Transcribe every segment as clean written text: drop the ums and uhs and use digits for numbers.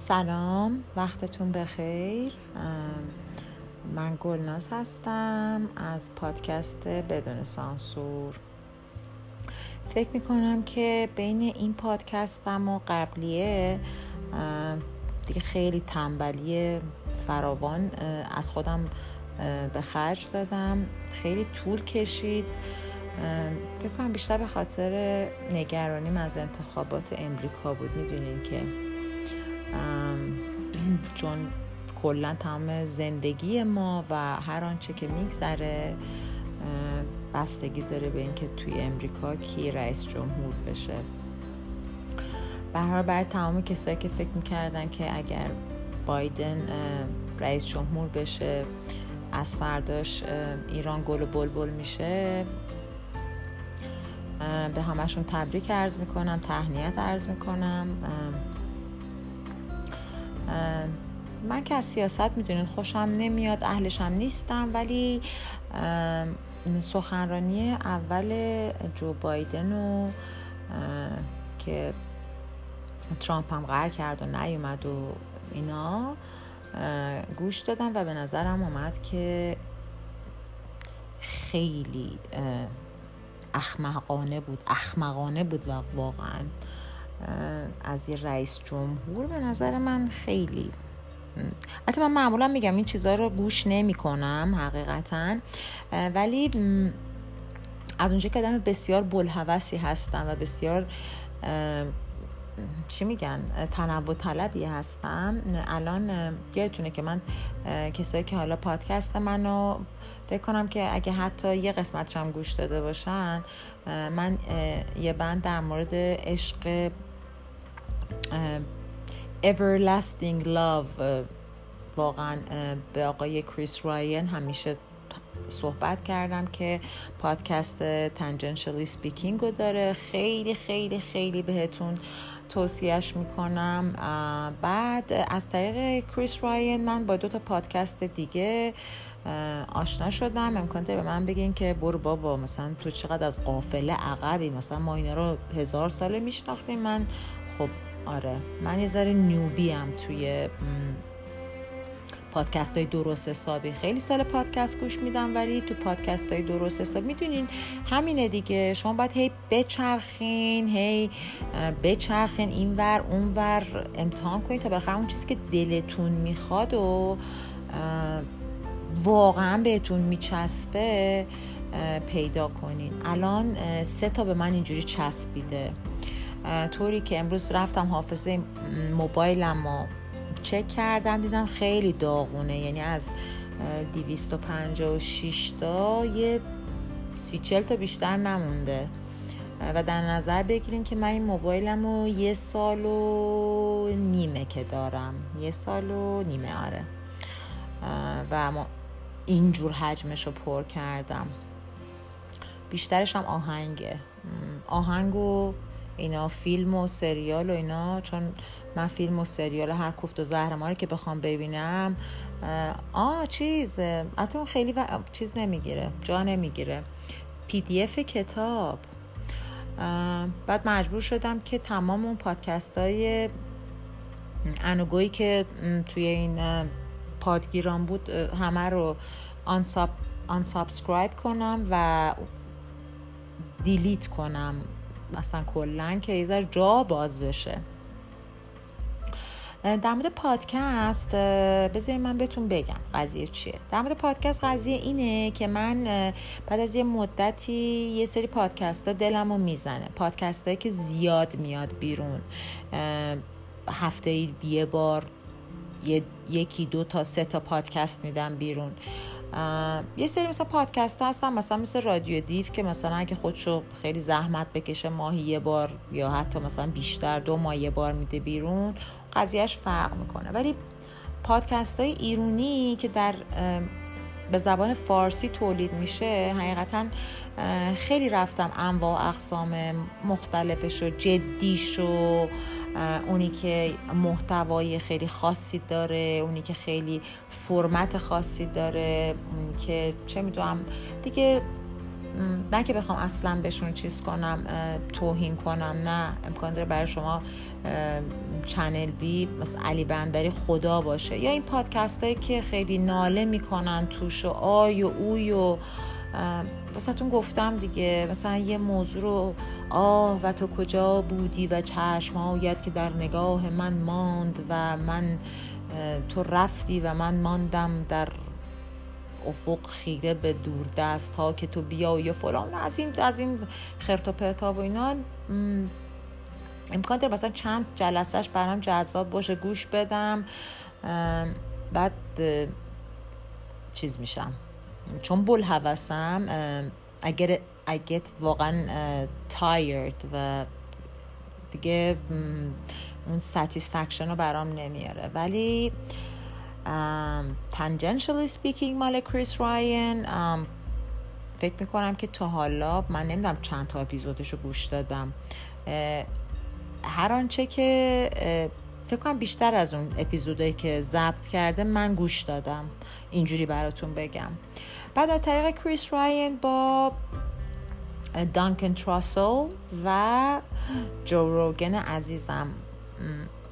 سلام، وقتتون بخیر. من گلناز هستم از پادکست بدون سانسور. فکر میکنم که بین این پادکستم و قبلیه دیگه خیلی تنبلی فراوان از خودم به خرج دادم. خیلی طول کشید. فکر کنم بیشتر به خاطر نگرانیم از انتخابات امریکا بود. میدونین که چون کلا تمام زندگی ما و هر آنچه که میگذره بستگی داره به این که توی امریکا کی رئیس جمهور بشه. برای تمام کسایی که فکر میکردن که اگر بایدن رئیس جمهور بشه از فرداش ایران گل و بلبل میشه، به همشون تبریک عرض میکنم، تهنیت عرض میکنم. من که از سیاست میدونین خوشم نمیاد، اهلشم نیستم، ولی سخنرانی اول جو بایدن رو که ترامپ هم قهر کرد و نیومد و اینا گوش دادم و به نظرم اومد که خیلی احمقانه بود و واقعا از یه رئیس جمهور به نظر من خیلی، حتی من معمولا میگم این چیزها رو گوش نمی کنم حقیقتا، ولی از اونجا که آدم بسیار بلهوسی هستم و بسیار تنوع طلبی هستم، الان یادتونه که من کسایی که حالا پادکست منو فکر کنم که اگه حتی یه قسمتش هم گوش داده باشن، من یه بند در مورد عشق everlasting love واقعا به آقای کریس رایان همیشه صحبت کردم که پادکست Tangentially Speaking رو داره. خیلی خیلی خیلی بهتون توصیهش میکنم. بعد از طریق کریس رایان من با 2 تا پادکست دیگه آشنا شدم. امکان داره به من بگین که برو بابا مثلا تو چقدر از قافله عقبی، مثلا ما اینا رو 1000 ساله میشناختیم. من خب آره، من یه ذره نیوبی ام توی پادکست های درست حسابی. خیلی سال پادکست گوش میدم ولی تو پادکست های درست حساب میدونین همینه دیگه، شما باید هی بچرخین این ور اون ور، امتحان کنین تا بالاخره اون چیزی که دلتون میخواد و واقعا بهتون میچسبه پیدا کنین. الان 3 تا به من اینجوری چسبیده، طوری که امروز رفتم حافظه موبایلم رو چک کردم دیدم خیلی داغونه، یعنی از 256 تا یه 30-40 تا بیشتر نمونده. و در نظر بگیرین که من این موبایلم رو 1.5 سال که دارم، 1.5 سال آره، و ما اینجور حجمش رو پر کردم. بیشترش هم آهنگ و اینا، فیلم و سریال و اینا، چون من فیلم و سریال هر کوفت و زهرماری که بخوام ببینم البته خیلی چیز نمیگیره، جا نمیگیره، PDF کتاب. بعد مجبور شدم که تمام اون پادکستای انوگویی که توی این پادگیران بود همه رو unsubscribe کنم و دیلیت کنم اصلا کلن که یه ذره جا باز بشه. در مورد پادکست بذارید من بهتون بگم قضیه چیه. در مورد پادکست قضیه اینه که من بعد از یه مدتی یه سری پادکست ها دلمو میزنه، پادکست هایی که زیاد میاد بیرون، هفته‌ای یه بار 1-2 تا 3 تا پادکست میدم بیرون. یه سری مثلا پادکست ها هستن مثلا مثل رادیو دیف که مثلا اگه خودشو خیلی زحمت بکشه ماهی یه بار یا حتی مثلا بیشتر 2 ماه یه بار میده بیرون، قضیهش فرق میکنه. ولی پادکست های ایرانی که در به زبان فارسی تولید میشه حقیقتا خیلی رفتم انواع اقسام مختلفش و جدیش و اونی که محتوای خیلی خاصی داره، اونی که خیلی فرمت خاصی داره، اونی که چه میدونم دیگه نه که بخوام اصلا بهشون چیز کنم، توهین کنم، نه، امکان داره برای شما چنل بی مثلا علی بندری خدا باشه، یا این پادکست هایی که خیلی ناله میکنن توش و آی و اوی و واسه‌تون گفتم دیگه، مثلا یه موضوع رو آه و تو کجا بودی و چشم‌هایت که در نگاه من ماند و من تو رفتی و من ماندم در افق خیره به دور دست ها که تو بیای و فلان، از این خرت و پرت ها و اینا امکان داره مثلا چند جلسهش برام جذاب باشه گوش بدم، بعد چیز میشم چون بلحوثم. اگر واقعا تایرد و دیگه اون ساتیسفکشن رو برام نمیاره. ولی Tangentially Speaking مال کریس رایان، فکر میکنم که تا حالا من نمیدونم چند تا اپیزودش رو گوش دادم، هر آنچه که فکر کنم بیشتر از اون اپیزودایی که ضبط کرده من گوش دادم، اینجوری براتون بگم. بعد از طریق کریس رایان با دانکن تراسل و جو روگن عزیزم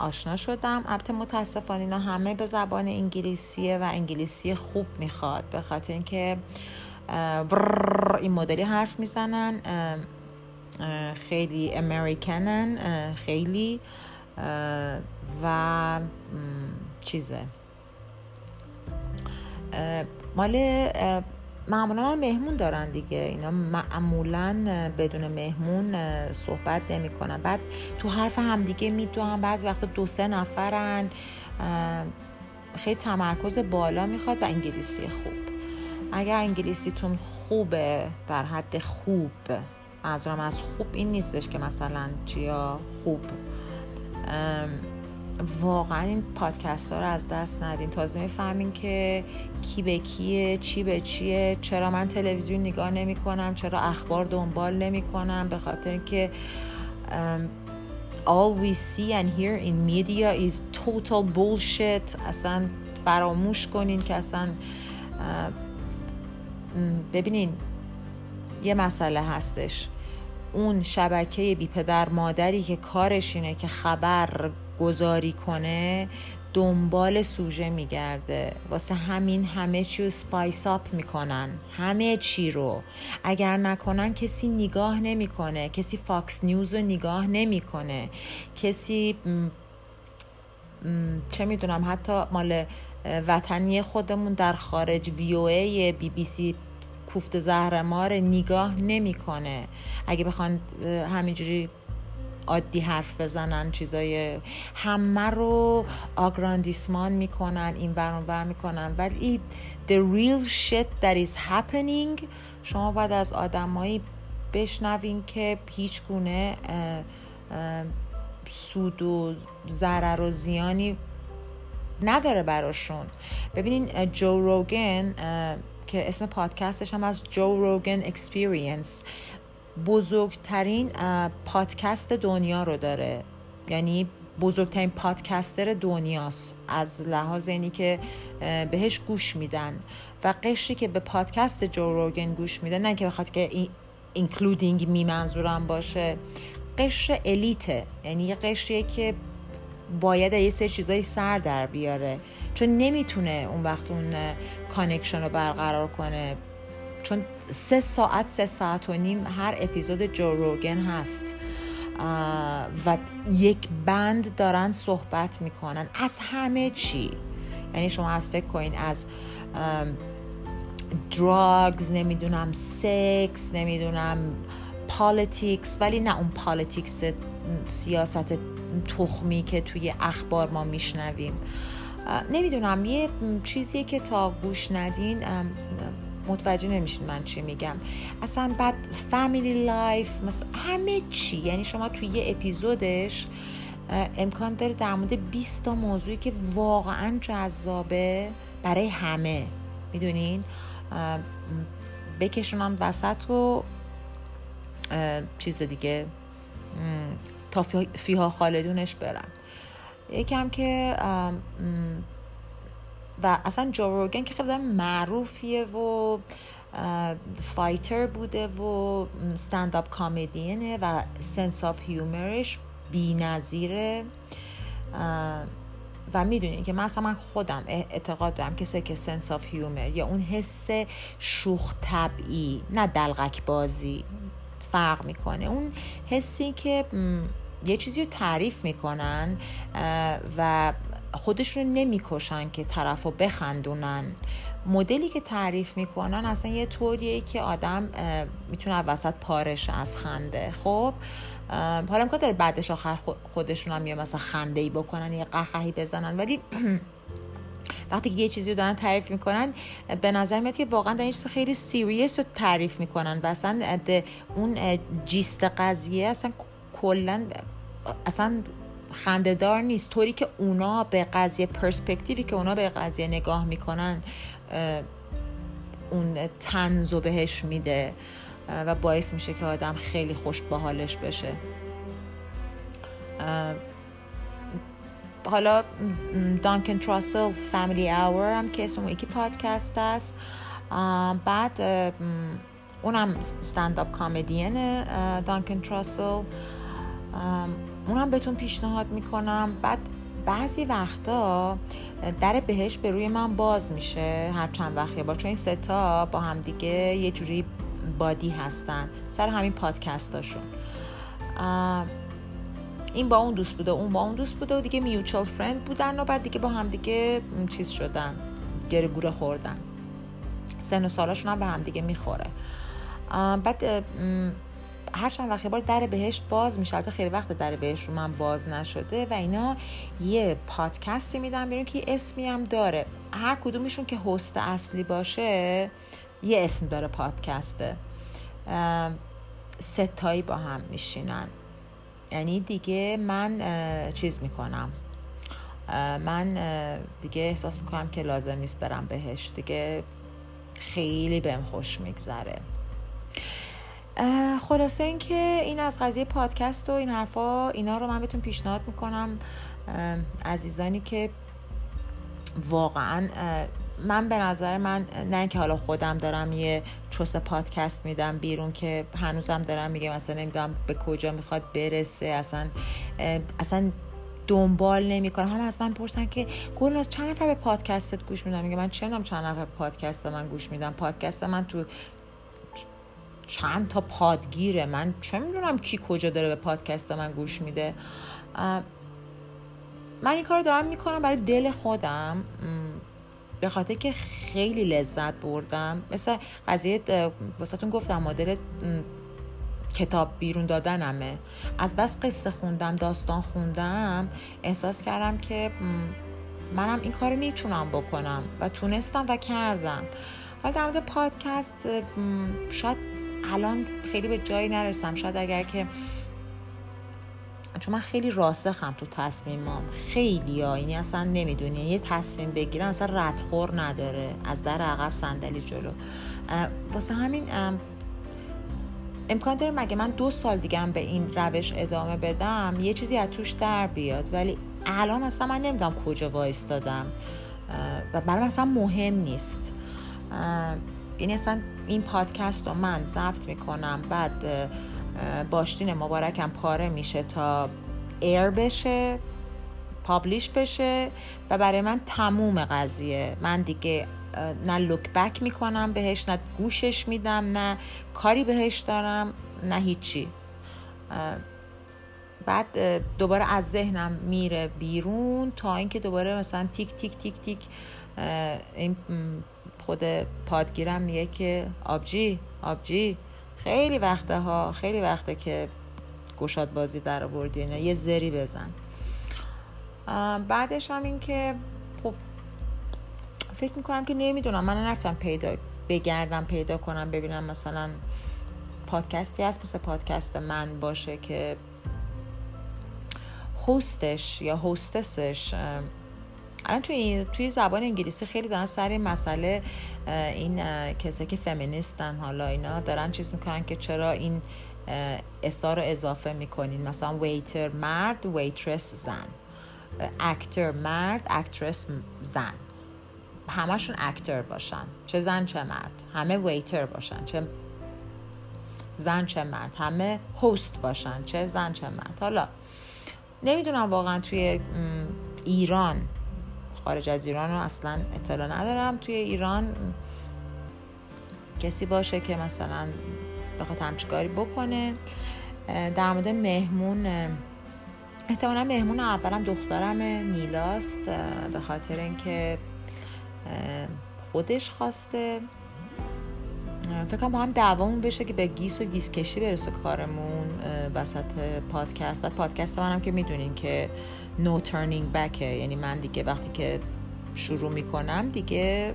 آشنا شدم. البته متاسفانه اینا همه به زبان انگلیسیه و انگلیسی خوب میخواد، به خاطر اینکه این مدلی حرف میزنن، خیلی امریکنن، خیلی و چیزه مال معمولا مهمون دارن دیگه، اینا معمولا بدون مهمون صحبت نمی کنن، بعد تو حرف هم دیگه می دوان، بعضی وقتا 2-3 نفرن، خیلی تمرکز بالا می خواد و انگلیسی خوب. اگر انگلیسیتون خوبه در حد خوب، منظورم از خوب این نیستش که مثلا چیا خوب، واقعا این پادکست ها رو از دست ندین. تازه میفهمین که کی به کیه، چی به چیه، چرا من تلویزیون نگاه نمی کنم، چرا اخبار دنبال نمی کنم، به خاطر اینکه all we see and hear in media is total bullshit. اصلا فراموش کنین که اصلا ببینین یه مسئله هستش، اون شبکه بی پدر مادری که کارش اینه که خبر گذاری کنه دنبال سوژه میگرده، واسه همین همه چی رو سپایس آپ میکنن، همه چی رو. اگر نکنن کسی نگاه نمیکنه، کسی فاکس نیوز رو نگاه نمیکنه، کسی چه میدونم حتی مال وطنی خودمون در خارج VOA BBC کوفت زهرمار نگاه نمیکنه. اگه بخوان همینجوری عادی حرف بزنن، چیزای همه رو آگراندیسمان میکنن، این برون بر میکنن، ولی the real shit that is happening شما باید از آدمایی بشنوین که هیچ گونه سود و ضرر و زیانی نداره براشون. ببینین جو روگن که اسم پادکستش هم از جو روگن اکسپیرینس، بزرگترین پادکست دنیا رو داره، یعنی بزرگترین پادکستر دنیاست از لحاظ اینی که بهش گوش میدن و قشری که به پادکست جو روگن گوش میدن، نه که بخواد که اینکلودینگ می منظورم باشه، قشر الیته، یعنی یه قشریه که باید یه سری چیزای سر در بیاره، چون نمیتونه اون وقت اون کانکشن رو برقرار کنه، چون 3 ساعت و نیم هر اپیزود جو روگن هست و یک بند دارن صحبت میکنن از همه چی. یعنی شما از فکر کنین از درگز، نمیدونم سیکس، نمیدونم پالیتیکس، ولی نه اون پالیتیکس سیاست تخمی که توی اخبار ما میشنویم، نمیدونم یه چیزیه که تا گوش ندین متوجه نمیشین من چی میگم اصلا. بعد فامیلی لایف، مثلا همه چی، یعنی شما توی یه اپیزودش امکان داره در مورد 20 تا موضوعی که واقعا جذابه برای همه، میدونین، بکشونم وسط و چیز دیگه تا فیها خالدونش برن. یکم که و اصلا جو روگن که خیلی معروفیه و فایتر بوده و ستندآپ کامیدینه و سنس آف هیومرش بی‌نظیره. و میدونین که من اصلا من خودم اعتقاد دارم کسی که سنس آف هیومر یا اون حس شوخ طبعی، نه دلغک بازی، فرق میکنه. اون حسی که یه چیزی رو تعریف میکنن و خودشون رو نمیکشن که طرف رو بخندونن. مدلی که تعریف میکنن اصلا یه طوریه که آدم میتونه وسط پارش از خنده. خب حالا امکان داره بعدش آخر خودشون هم یه مثلا خنده‌ای بکنن، یه قهقهی بزنن، ولی وقتی که یه چیزی رو دارن تعریف میکنن به نظر میاد که واقعا دارن یه چیز خیلی سیریس رو تعریف میکنن و اصلا اون جیست قضیه اصلا کلا اصلا خنده‌دار نیست. طوری که اونا به قضیه، پرسپکتیوی که اونا به قضیه نگاه میکنن اون طنز رو بهش میده و باعث میشه که آدم خیلی خوش با حالش بشه. حالا دانکن تراسل فامیلی اور هم که اسم اون یکی پادکست است، بعد اونم ستندآپ کامیدینه دانکن تراسل، اونم بهتون پیشنهاد میکنم. بعد بعضی وقتا در بهش به روی من باز میشه هر چند وقت یه بار، چون این ستا با هم دیگه یه جوری بادی هستن سر همین پادکستاشون. این با اون دوست بوده، اون با اون دوست بوده و دیگه میوچوال فرند بودن و بعد دیگه با هم دیگه چیز شدن، گره گوره خوردن، سن و سالاشون هم به هم دیگه میخوره. بعد هر چند وقت یه بار در بهشت باز میشه. البته خیلی وقت در بهشت رو من باز نشده و اینا یه پادکستی میدن بیرون که اسمی هم داره. هر کدومشون که هست اصلی باشه یه اسم داره پادکسته. ستایی با هم میشینن، یعنی دیگه من چیز میکنم، من دیگه احساس میکنم که لازم نیست برم بهش، دیگه خیلی بهم خوش میگذره. خلاصه این که این از قضیه پادکست و این حرفا، اینا رو من بهتون پیشنهاد میکنم عزیزانی که واقعا، من به نظر من، نه اینکه حالا خودم دارم یه چوس پادکست میدم بیرون که هنوزم دارم میگم اصلا نمیدونم به کجا میخواد برسه، اصلا دنبال نمیکنم. همه از من پرسن که گلناز چند نفر به پادکستت گوش میدن؟ میگم من چه میدونم چند نفر به پادکست من گوش میدن. پادکست من تو چند تا پادگیره، من چه میدونم کی کجا داره به پادکست من گوش میده. من این کار دارم میکنم برای دل خودم، به خاطر که خیلی لذت بردم. مثل قضیه واسهتون گفتم مدل کتاب بیرون دادنمه، از بس قصه خوندم، داستان خوندم، احساس کردم که منم این کار میتونم بکنم و تونستم و کردم. حالا در مورد پادکست شاید الان خیلی به جایی نرسم، شاید اگر که، چون من خیلی راسخم تو تصمیمام، خیلی ها اینی اصلا نمیدونی یه تصمیم بگیرم اصلا ردخور نداره، از در عقب صندلی جلو. واسه همین امکان داره مگه من 2 سال دیگه هم به این روش ادامه بدم یه چیزی از توش در بیاد، ولی الان اصلا من نمیدونم کجا وایستادم و برام اصلا مهم نیست. این اصلا این پادکست رو من ضبط میکنم، بعد باشتین مبارکم پاره میشه تا ایر بشه، پابلیش بشه و برای من تموم قضیه. من دیگه نه لوک بک میکنم بهش، نه گوشش میدم، نه کاری بهش دارم، نه هیچی. بعد دوباره از ذهنم میره بیرون تا اینکه دوباره مثلا تیک تیک تیک تیک این خود پادگیرم میگه که آبجی خیلی وقته که گشاد بازی در آوردی، نه یه زری بزن. بعدش هم این که خب فکر میکنم که نمیدونم، من نرفتم پیدا کنم ببینم مثلا پادکستی هست مثل پادکست من باشه که هستش یا هستسش. الان توی زبان انگلیسی خیلی دارن سر این مسئله، این کسایی که فمینیستن حالا اینا دارن چیز میکنن که چرا این اسا رو اضافه میکنین، مثلا ویتر مرد، ویترس زن، اکتر مرد، اکترس زن. همشون اکتر باشن، چه زن چه مرد، همه ویتر باشن چه زن چه مرد، همه هست باشن چه زن چه مرد. حالا نمیدونم واقعا توی ایران، خارج از ایران رو اصلا اطلاع ندارم، توی ایران کسی باشه که مثلا بخواد همچگاری بکنه در مورد مهمون. احتمالا مهمون اولم دخترم نیلاست، به خاطر اینکه خودش خواسته. فکرم با هم دعوامون بشه که به گیس و گیس کشی برسه کارمون وسط پادکست. بعد پادکست منم که میدونین که no turning backه، یعنی من دیگه وقتی که شروع میکنم دیگه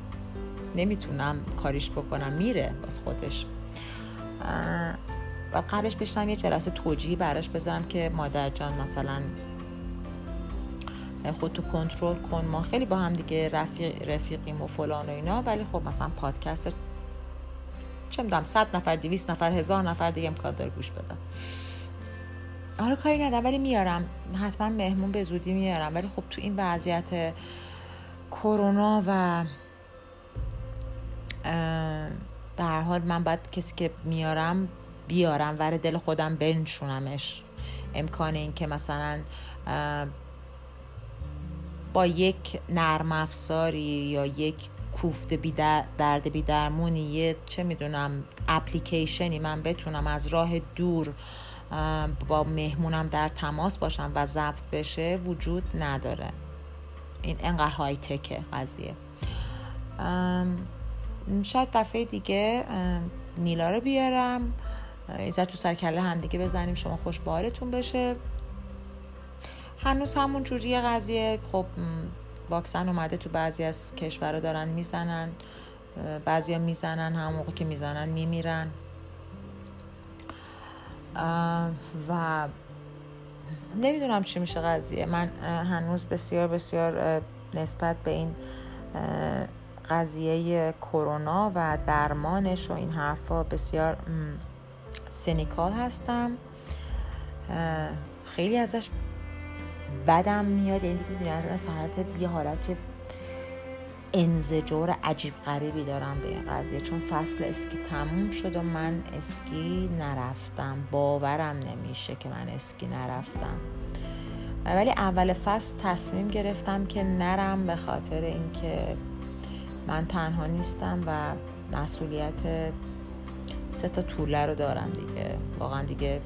نمیتونم کاریش بکنم، میره باز خودش. و قبلش بشنم یه جلسه توجیهی براش بذارم که مادر جان مثلا خودتو کنترل کن، ما خیلی با هم دیگه رفیقیم و فلان و اینا، ولی خب مثلا پادکست چه میدونم 100 نفر 200 نفر 1000 نفر دیگه امکان داره گوش بدم. حالا کاری ندارم ولی میارم، حتما مهمون به زودی میارم. ولی خب تو این وضعیت کرونا و به هر حال من باید کسی که میارم بیارم ور دل خودم بنشونمش. امکان این که مثلا با یک نرم افزاری یا یک کوفته بی درد بی درمونی، یه چه میدونم اپلیکیشنی، من بتونم از راه دور با مهمونم در تماس باشم و ضبط بشه، وجود نداره. این انقدر های تکه قضیه. شاید دفعه دیگه نیلا رو بیارم، یه ذره تو سرکله هم دیگه بزنیم، شما خوش به حالتون بشه. هنوز همون جوریه قضیه. خب واکسن اومده، تو بعضی از کشورها دارن میزنن، بعضیا میزنن همون موقع که میزنن میمیرن. و نمیدونم چی میشه قضیه. من هنوز بسیار بسیار نسبت به این قضیه کرونا و درمانش و این حرفا بسیار سینیکال هستم، خیلی ازش بدم میاد. یعنی دیگه میدونم از حالت یه حالت انزجار عجیب غریبی دارم به این قضیه، چون فصل اسکی تموم شد و من اسکی نرفتم. باورم نمیشه که من اسکی نرفتم، ولی اول فصل تصمیم گرفتم که نرم به خاطر اینکه من تنها نیستم و مسئولیت 3 تا توله رو دارم دیگه. واقعا دیگه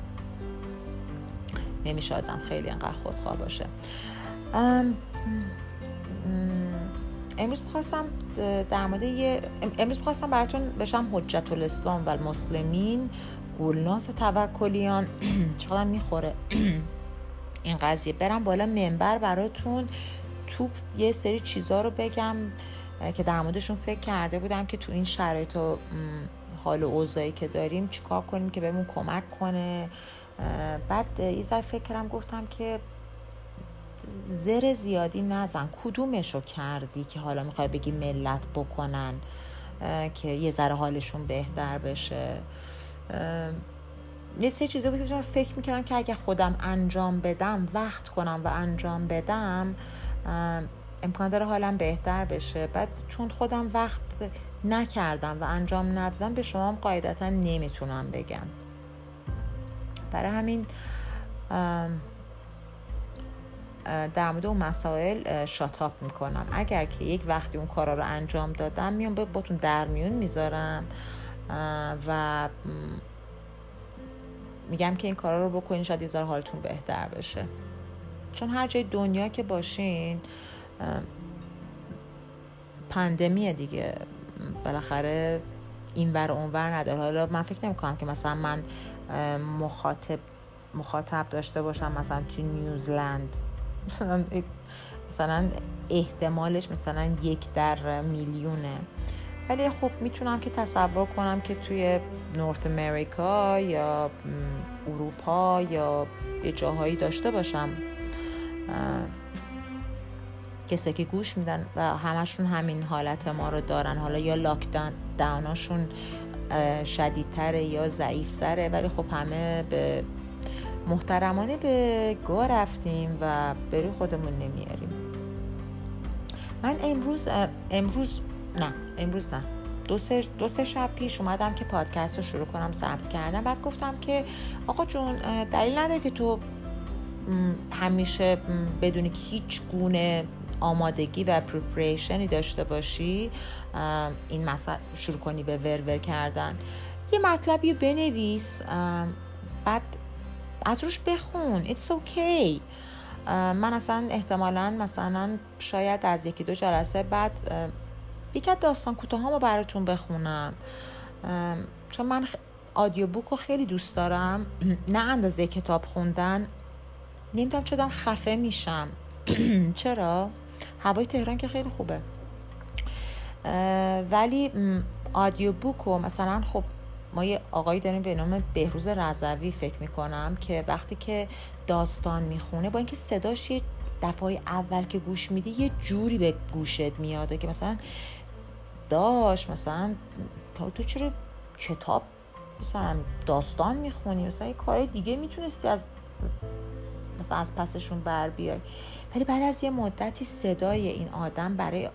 نمیشه آدم خیلی انقدر خودخواه باشه. امروز می‌خواستم براتون بشم حجت الاسلام و المسلمین گلناس توکلیان. چقدر میخوره این قضیه. برم بالا منبر براتون توپ یه سری چیزا رو بگم که در موردشون فکر کرده بودم که تو این شرایط و حال و اوضاعی که داریم چیکار کنیم که بهمون کمک کنه. بعد یه ذره فکر کردم، گفتم که زر زیادی نزن. کدومشو کردی که حالا میخوای بگی ملت بکنن که یه ذره حالشون بهتر بشه؟ یه سری چیزی بود که فکر میکردم که اگه خودم انجام بدم، وقت کنم و انجام بدم، امکان داره حالم بهتر بشه. بعد چون خودم وقت نکردم و انجام ندادم، به شما هم قاعدتا نمیتونم بگم. برای همین در مورد اون مسائل شاتاپ میکنم. اگر که یک وقتی اون کارا رو انجام دادم، میام باتون در میون میذارم و میگم که این کارا رو بکنین، شاید یه ذره حالتون بهتر بشه. چون هر جای دنیا که باشین پندمیه دیگه، بالاخره اینور اونور نداره. حالا من فکر نمی‌کنم که مثلا من مخاطب داشته باشم مثلا تو نیوزلند، مثلا احتمالش مثلا 1 در میلیونه، ولی خب میتونم که تصور کنم که توی نورت امریکا یا اروپا یا یه جاهایی داشته باشم کسی که گوش میدن و همشون همین حالت ما رو دارن. حالا یا لاکداوناشون شدیدتره یا ضعیفتره، ولی خب همه به محترمانه به گاه رفتیم و بری خودمون نمیاریم. من امروز نه دو سه شب پیش اومدم که پادکست رو شروع کنم ثبت کردم، بعد گفتم که آقا جون دلیل نداره که تو همیشه بدونی که هیچ گونه آمادگی و پریپریشنی داشته باشی این مسئله شروع کنی به ورور کردن. یه مطلبی رو بنویس بعد از روش بخون. It's okay. من اصلا احتمالاً مثلا شاید از یکی دو جلسه بعد یک از داستان کوتاهامو براتون بخونم، چون من آدیو بوکو خیلی دوست دارم، نه اندازه کتاب خوندن. نمیدونم چقدر خفه میشم. چرا؟ هوای تهران که خیلی خوبه، ولی آدیو بوکو مثلا خب ما یه آقایی داریم به نام بهروز رضوی فکر میکنم که وقتی که داستان میخونه با اینکه صداش یه دفعه اول که گوش میدی یه جوری به گوشت میاده که مثلا مثلا تو چرا کتاب مثلا داستان میخونی، مثلا یه کار دیگه میتونستی از مثلا از پسشون بر بیای. ولی بعد از یه مدتی صدای این آدم برای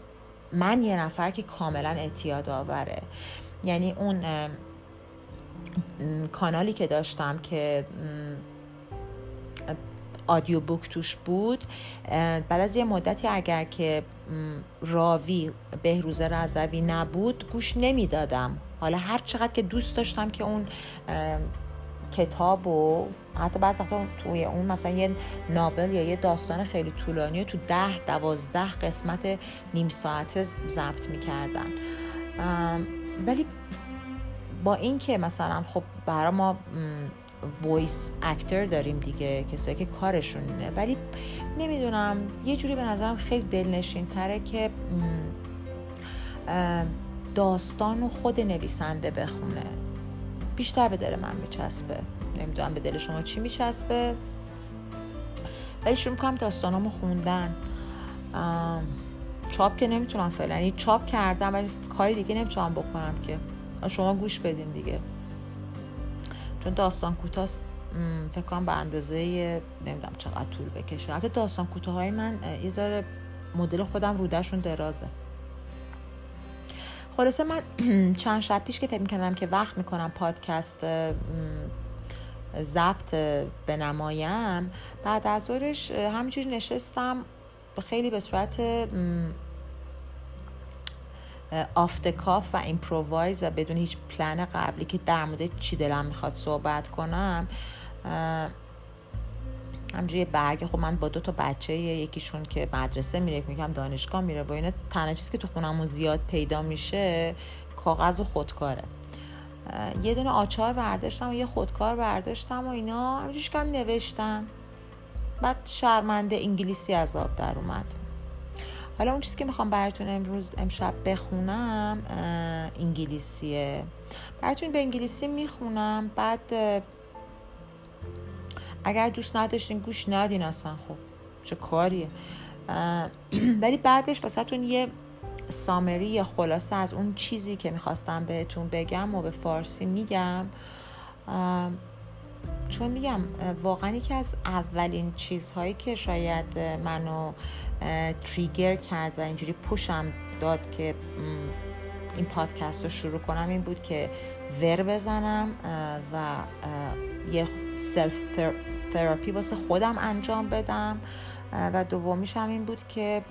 من یه نفر که کاملا اعتیاد آوره، یعنی اون کانالی که داشتم که آدیو بوک توش بود، بعد از یه مدتی اگر که راوی بهروز رضوی نبود گوش نمیدادم. حالا هر چقدر که دوست داشتم که اون کتاب و حتی بعض وقتا توی اون مثلا یه ناول یا یه داستان خیلی طولانی تو 10-12 قسمت نیم ساعته ضبط میکردن، ولی با این که مثلا خب برای ما وایس اکتر داریم دیگه، کسایی که کارشون اینه، ولی نمیدونم یه جوری به نظرم خیلی دلنشین تره که داستانو خود نویسنده بخونه. بیشتر به دل من میچسبه، نمیدونم به دل شما چی میچسبه، ولی شروع میکنم داستانامو خوندن. چاپ که نمیتونم فعلا، یعنی چاپ کردم ولی کاری دیگه نمیتونم بکنم که شما گوش بدین دیگه، چون داستان کوتاه فکر کنم به اندازه نمیدونم چقدر طول بکشه. البته داستان کوتاهای من یه ذره مدل خودم رودهشون درازه. خلاصه من چند شب پیش که فکر می‌کردم که وقت می‌کنم پادکست ضبط بنمایم، بعد از ظهرش همینجوری نشستم خیلی به صورت آفتکاف و ایمپرووایز و بدون هیچ پلن قبلی که در مورد چی دلم میخواد صحبت کنم، همجوری برگه. خب من با 2 بچه، یکیشون که مدرسه میره، میگم دانشگاه میره، با اینا تنها چیزی که تو خونمون زیاد پیدا میشه کاغذ و خودکاره. یه دونه آچار برداشتم و یه خودکار برداشتم و اینا همجوریش کم نوشتم، بعد شرمنده انگلیسی از آب در اومد. حالا اون چیزی که میخوام براتون امشب بخونم انگلیسیه، براتون به انگلیسی میخونم، بعد اگر دوست نداشتین گوش ندین اصلا، خب چه کاریه، ولی بعدش واسهتون یه سامری یا خلاصه از اون چیزی که میخواستم بهتون بگم و به فارسی میگم، چون میگم واقعا یکی از اولین چیزهایی که شاید منو تریگر کرد و اینجوری پوشم داد که این پادکست رو شروع کنم این بود که ور بزنم و یه سلف تراپی واسه خودم انجام بدم، و دومیش هم این بود که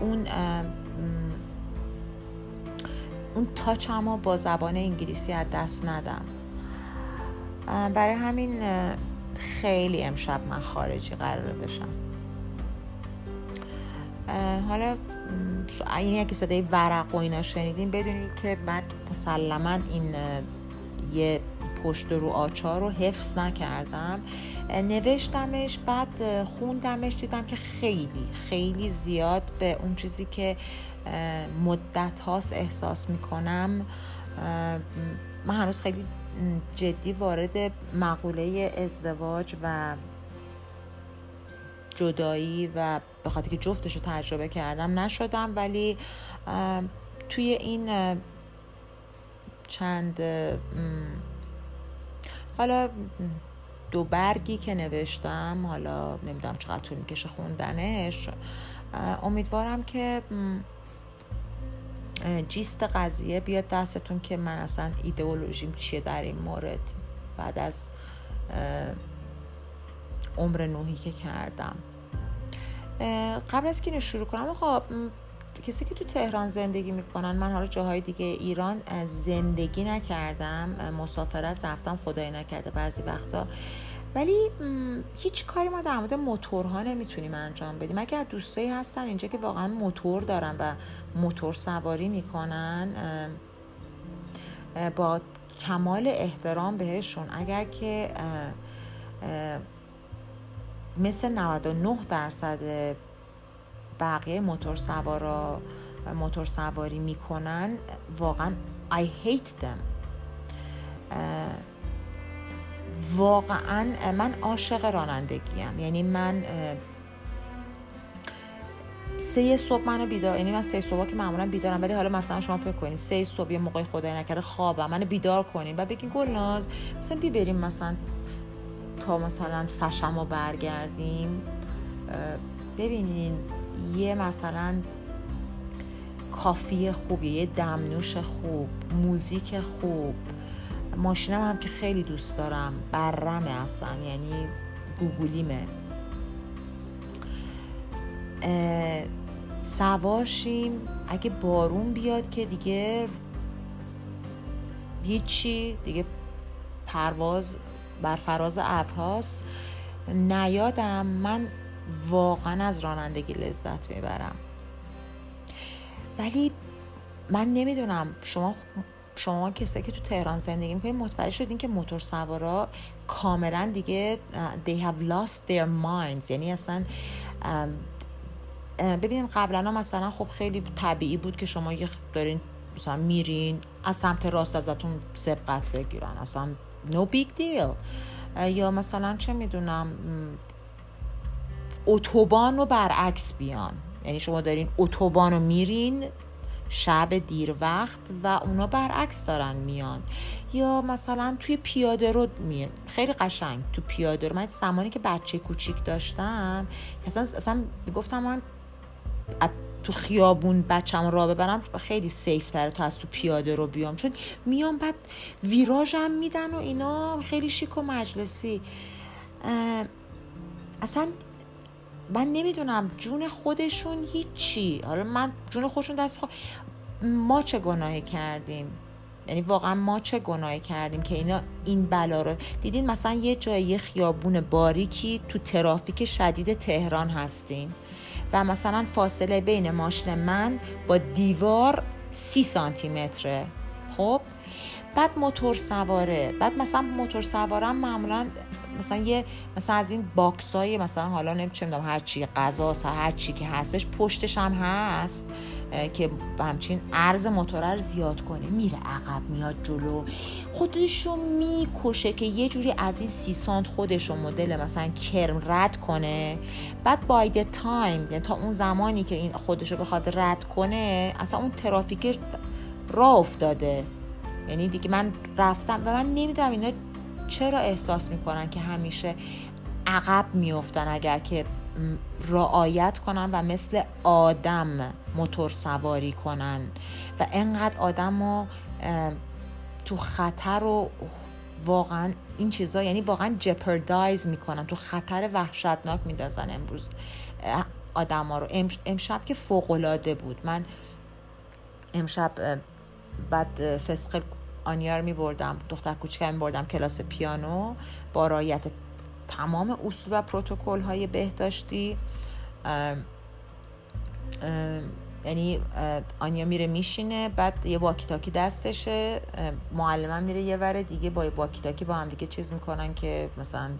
اون تاچمو با زبان انگلیسی از دست ندم. برای همین خیلی امشب من خارجی قراره بشم. حالا اینه که صدای ورق و اینا شنیدین بدونید که من مسلماً این یه پشت رو آچار رو حفظ نکردم، نوشتمش بعد خوندمش، دیدم که خیلی خیلی زیاد به اون چیزی که مدت هاست احساس میکنم. من هنوز خیلی جدی وارد مقوله ازدواج و جدایی و به خاطر که جفتش رو تجربه کردم نشدم، ولی توی این چند حالا دو برگی که نوشتم، حالا نمیدونم چقدر طول میکشه خوندنش، امیدوارم که جیست قضیه بیاد دستتون که من اصلا ایدئولوژیم چیه در این مورد بعد از عمر نوحی که کردم. قبل از که اینو شروع کنم، خب کسی که تو تهران زندگی میکنن، من حالا جاهای دیگه ایران زندگی نکردم، مسافرت رفتم خدای نکرده بعضی وقتا، ولی هیچ کاری ما در مورد موتورها نمیتونیم انجام بدیم. اگه دوستایی هستن اینجا که واقعا موتور دارن و موتور سواری میکنن، با کمال احترام بهشون، اگر که مثل 99% بقیه موتور سواری میکنن، واقعا I hate them. واقعا من عاشق رانندگیم، یعنی من 3 صبح منو بیدار، یعنی من 3 صبح که معمولا بیدارم، ولی حالا مثلا شما فکر کنید 3 صبح یه موقعی خدای نکرده خوابم، منو بیدار کنین و بگین گلناز مثلا بریم مثلا تا مثلا فشم رو برگردیم، ببینین یه مثلا کافی خوبیه، یه دمنوش خوب، موزیک خوب. ماشینم هم که خیلی دوست دارم، برمه اصلا، یعنی گوگولیمه، سوارشیم، اگه بارون بیاد که دیگه هیچی، دیگه پرواز بر فراز ابرهاست. نیادم، من واقعا از رانندگی لذت میبرم. ولی من نمیدونم شما کسی که تو تهران زندگی میکنید متوجه شدین که موتور سوارا کاملا دیگه they have lost their minds، یعنی اصلا ببینین قبلا مثلا خب خیلی طبیعی بود که شما دارین مثلا میرین از سمت راست ازتون سبقت بگیرن، اصلا no big deal، یا مثلا چه میدونم اتوبان رو برعکس بیان، یعنی شما دارین اتوبان رو میرین شب دیر وقت و اونا برعکس دارن میان، یا مثلا توی پیاده رو میان. خیلی قشنگ تو پیاده رو، من زمانی که بچه کوچیک داشتم اصلا میگفتم من تو خیابون بچه‌مو راه ببرم خیلی سیف تره تا از تو پیاده رو بیام، چون میام بعد ویراژم میدن و اینا، خیلی شیک و مجلسی. اصلا من نمیدونم، جون خودشون هیچی، حالا من جون خودشون دست خود، ما چه گناهی کردیم؟ یعنی واقعا ما چه گناهی کردیم که اینا این بلا رو دیدین؟ مثلا یه جای یه خیابون باریکی تو ترافیک شدید تهران هستین و مثلا فاصله بین ماشین من با دیوار 30 سانتی متره، خب بعد موتور سواره، بعد مثلا موتور سوارم معمولا مثلا یه مثلا از این باکسای مثلا حالا نمیدونم هر چی غذاست، هر چی که هستش پشتش هم هست که همچین عرض موتور رو زیاد کنه، میره عقب میاد جلو، خودشو میکشه که یه جوری از این 30 سانت خودشو مدل مثلا کرم رد کنه. بعد by the time، یعنی تا اون زمانی که این خودشو بخواد رد کنه اصلا اون ترافیک راه افتاده، یعنی دیگه من رفتم و من نمیدونم اینا چرا احساس میکنن که همیشه عقب میافتن، اگر که رعایت کنن و مثل آدم موتور سواری کنن و انقدر آدمو تو خطر و واقعا این چیزا، یعنی واقعا جپردایز میکنن، تو خطر وحشتناک میندازن امروز آدما رو. امشب که فوق العاده بود، من امشب بعد فسق آنیار می‌بردم، دختر کوچیکم می‌بردم کلاس پیانو با رعایت تمام اصول و پروتکل‌های بهداشتی. یعنی آنیا میره میشینه، بعد یه واکیتاکی دستشه، معلمم میره یه ور دیگه با واکیتاکی با هم دیگه چیز میکنن که مثلا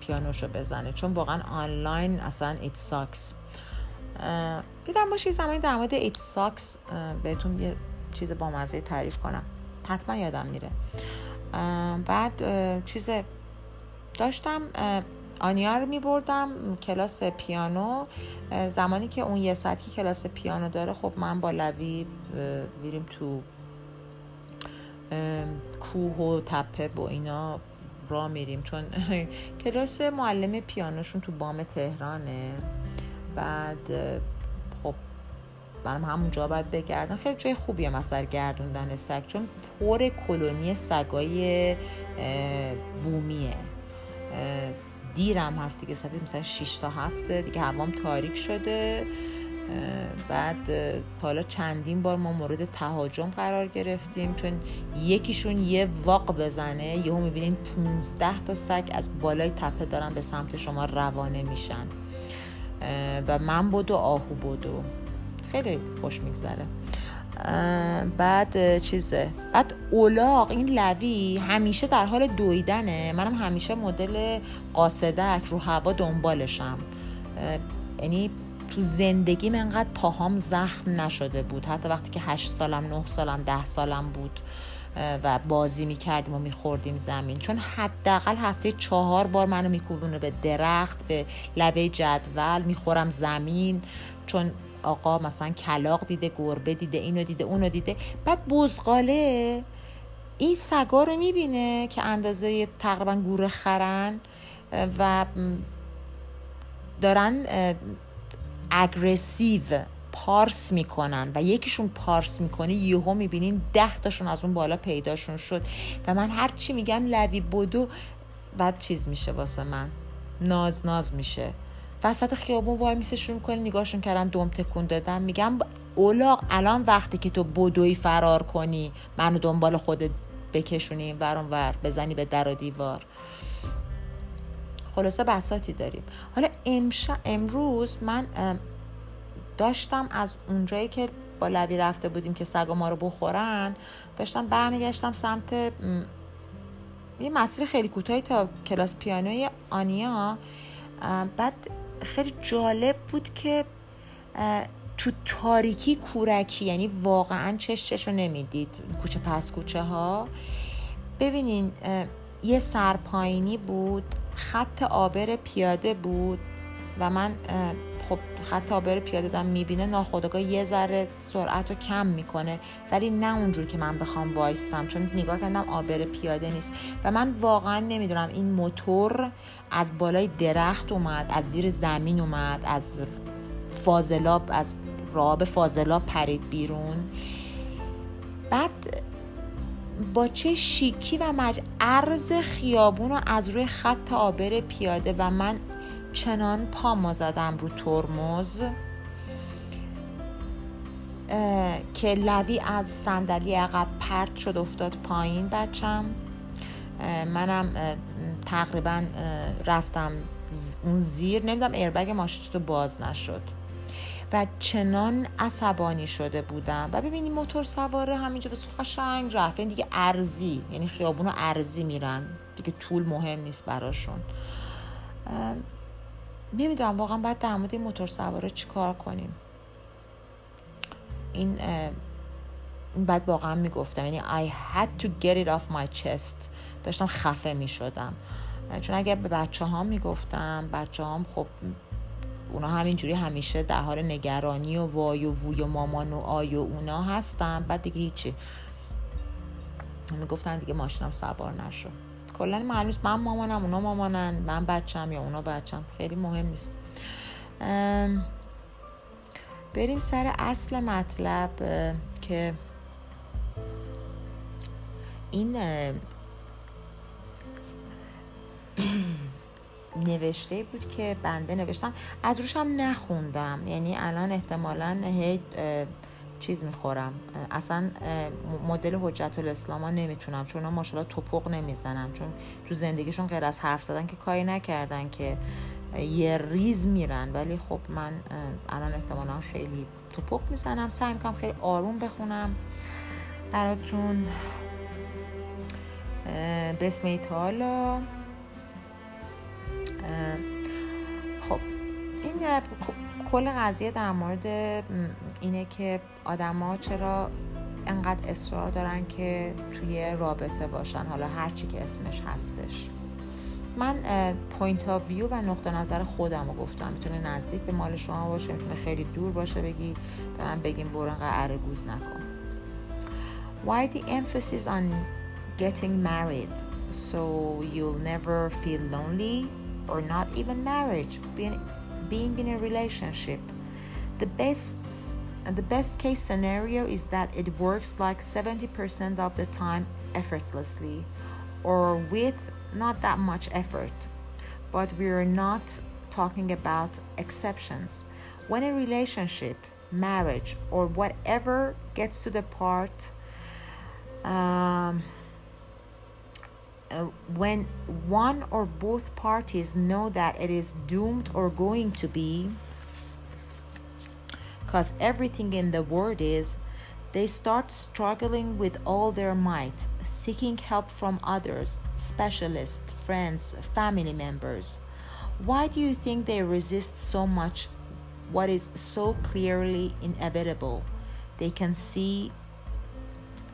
پیانوشو بزنه، چون واقعا آنلاین اصلا it sucks. دیدم باشه زمانی در مورد it sucks بهتون یه چیز با مزه تعریف کنم، حتما یادم میره. بعد چیز داشتم آنیا رو میبردم کلاس پیانو، زمانی که اون یه ساعتی کلاس پیانو داره خب من با لوی میریم تو کوه و تپه و اینا، راه میریم، چون کلاس معلم پیانوشون تو بام تهرانه، بعد خب منم همونجا باید بگردم. خیلی جای خوبیه مثلا برای گردوندن سگ، چون پر کلونی سگای بومیه. دیرم هست دیگه، ساعت مثلا 6 تا 7 دیگه، هوام تاریک شده. بعد حالا چندین بار ما مورد تهاجم قرار گرفتیم، چون یکیشون یه واق بزنه یهو میبینین 15 تا سگ از بالای تپه دارن به سمت شما روانه میشن و من بودو آهو بودو، خیلی خوش میگذره. بعد چیزه، بعد اولاق این لوی همیشه در حال دویدنه، منم همیشه مدل قاصدک رو هوا دنبالشم. یعنی تو زندگیم انقدر پاهام زخم نشده بود، حتی وقتی که 8 سالم 9 سالم 10 سالم بود و بازی میکردیم و میخوردیم زمین، چون حداقل هفته 4 بار منو میکوبونه به درخت، به لبه جدول، میخورم زمین، چون آقا مثلا کلاغ دیده، گربه دیده، اینو دیده اونو دیده. بعد بزغاله این سگا رو میبینه که اندازه تقریبا گوره خرن و دارن اگریسیو پارس میکنن و یکیشون پارس میکنه، یهو میبینین 10 تاشون از اون بالا پیداشون شد و من هر چی میگم لوی بودو بعد چیز میشه واسه من، ناز میشه، وسط خیابون وای میسه شروع میکنه نگاهشون کردن دم تکون دادن. میگم اولاق الان وقتی که تو بدوی فرار کنی منو دنبال خودت بکشونی این ور اون ور، بزنی به در و دیوار. خلاصه بساتی داریم. حالا امروز من داشتم از اونجایی که با لبی رفته بودیم که سگا ما رو بخورن، داشتم برمیگشتم سمت یه مسیر خیلی کوتاهی تا کلاس پیانوی آنیا. بعد خیلی جالب بود که تو تاریکی کورکی، یعنی واقعا چشش رو نمیدید، کوچه پس کوچه ها، ببینین یه سرپاینی بود، خط عابر پیاده بود و من خب خط عابر پیاده دارم میبینه، ناخودآگاه یه ذره سرعت رو کم میکنه، ولی نه اونجور که من بخوام وایستم، چون نگاه کردم عابر پیاده نیست و من واقعا نمیدونم این موتور از بالای درخت اومد، از زیر زمین اومد، از فاضلاب، از راب فاضلاب پرید بیرون. بعد با چه شیکی و عرض خیابون رو از روی خط عابر پیاده و من چنان پامو زدم رو ترمز که لوی از صندلی عقب پرت شد افتاد پایین بچم. منم تقریبا رفتم اون زیر، نمیدونم ایربگ ماشین تو باز نشد و چنان عصبانی شده بودم. و ببینید موتور سواره همینجا به قشنگ رفت، این دیگه ارزی، یعنی خیابون رو ارزی میرن دیگه، طول مهم نیست براشون. نمیدونم واقعا باید در مورد این موتور سواره چی کار کنیم. این بعد واقعا میگفتم، یعنی I had to get it off my chest، داشتم خفه میشدم، چون اگه به بچه ها میگفتم، بچه هم خب اونا همینجوری همیشه در حال نگرانی و وای و ووی و مامان و آی و اونا هستن، بعد دیگه هیچی، میگفتن دیگه ماشینم سوار نشو. کلا معلوم نیست من مامانم اونا مامانن، من بچم یا اونا بچم، خیلی مهم نیست. بریم سر اصل مطلب که این نوشته بود که بنده نوشتم، از روشم نخوندم، یعنی الان احتمالاً هی چیز میخورم، اصلا مدل حجت الاسلام ها نمیتونم، چون اونا ماشاءالله توپق نمیزنن، چون تو زندگیشون غیر از حرف زدن که کاری نکردن، که یه ریز میرن، ولی خب من الان احتمالاً خیلی توپق میزنم. سعی میکنم خیلی آروم بخونم براتون. بسم الله. خب این کل قضیه در مورد اینه که آدما چرا انقدر اصرار دارن که توی رابطه باشن، حالا هر چی که اسمش هستش. من پوینت آف ویو و نقطه نظر خودم رو گفتم، میتونه نزدیک به مال شما باشه، میتونه خیلی دور باشه، بگی به من بگیم برو انقدر ارگوز نکن. Why the emphasis on getting married so you'll never feel lonely, or not even marriage, being in a relationship. The best case scenario is that it works like 70% of the time effortlessly, or with not that much effort. But we're not talking about exceptions. When a relationship, marriage, or whatever gets to the part when one or both parties know that it is doomed or going to be, because everything in the world is, they start struggling with all their might, seeking help from others, specialists, friends, family members. Why do you think they resist so much what is so clearly inevitable? They can see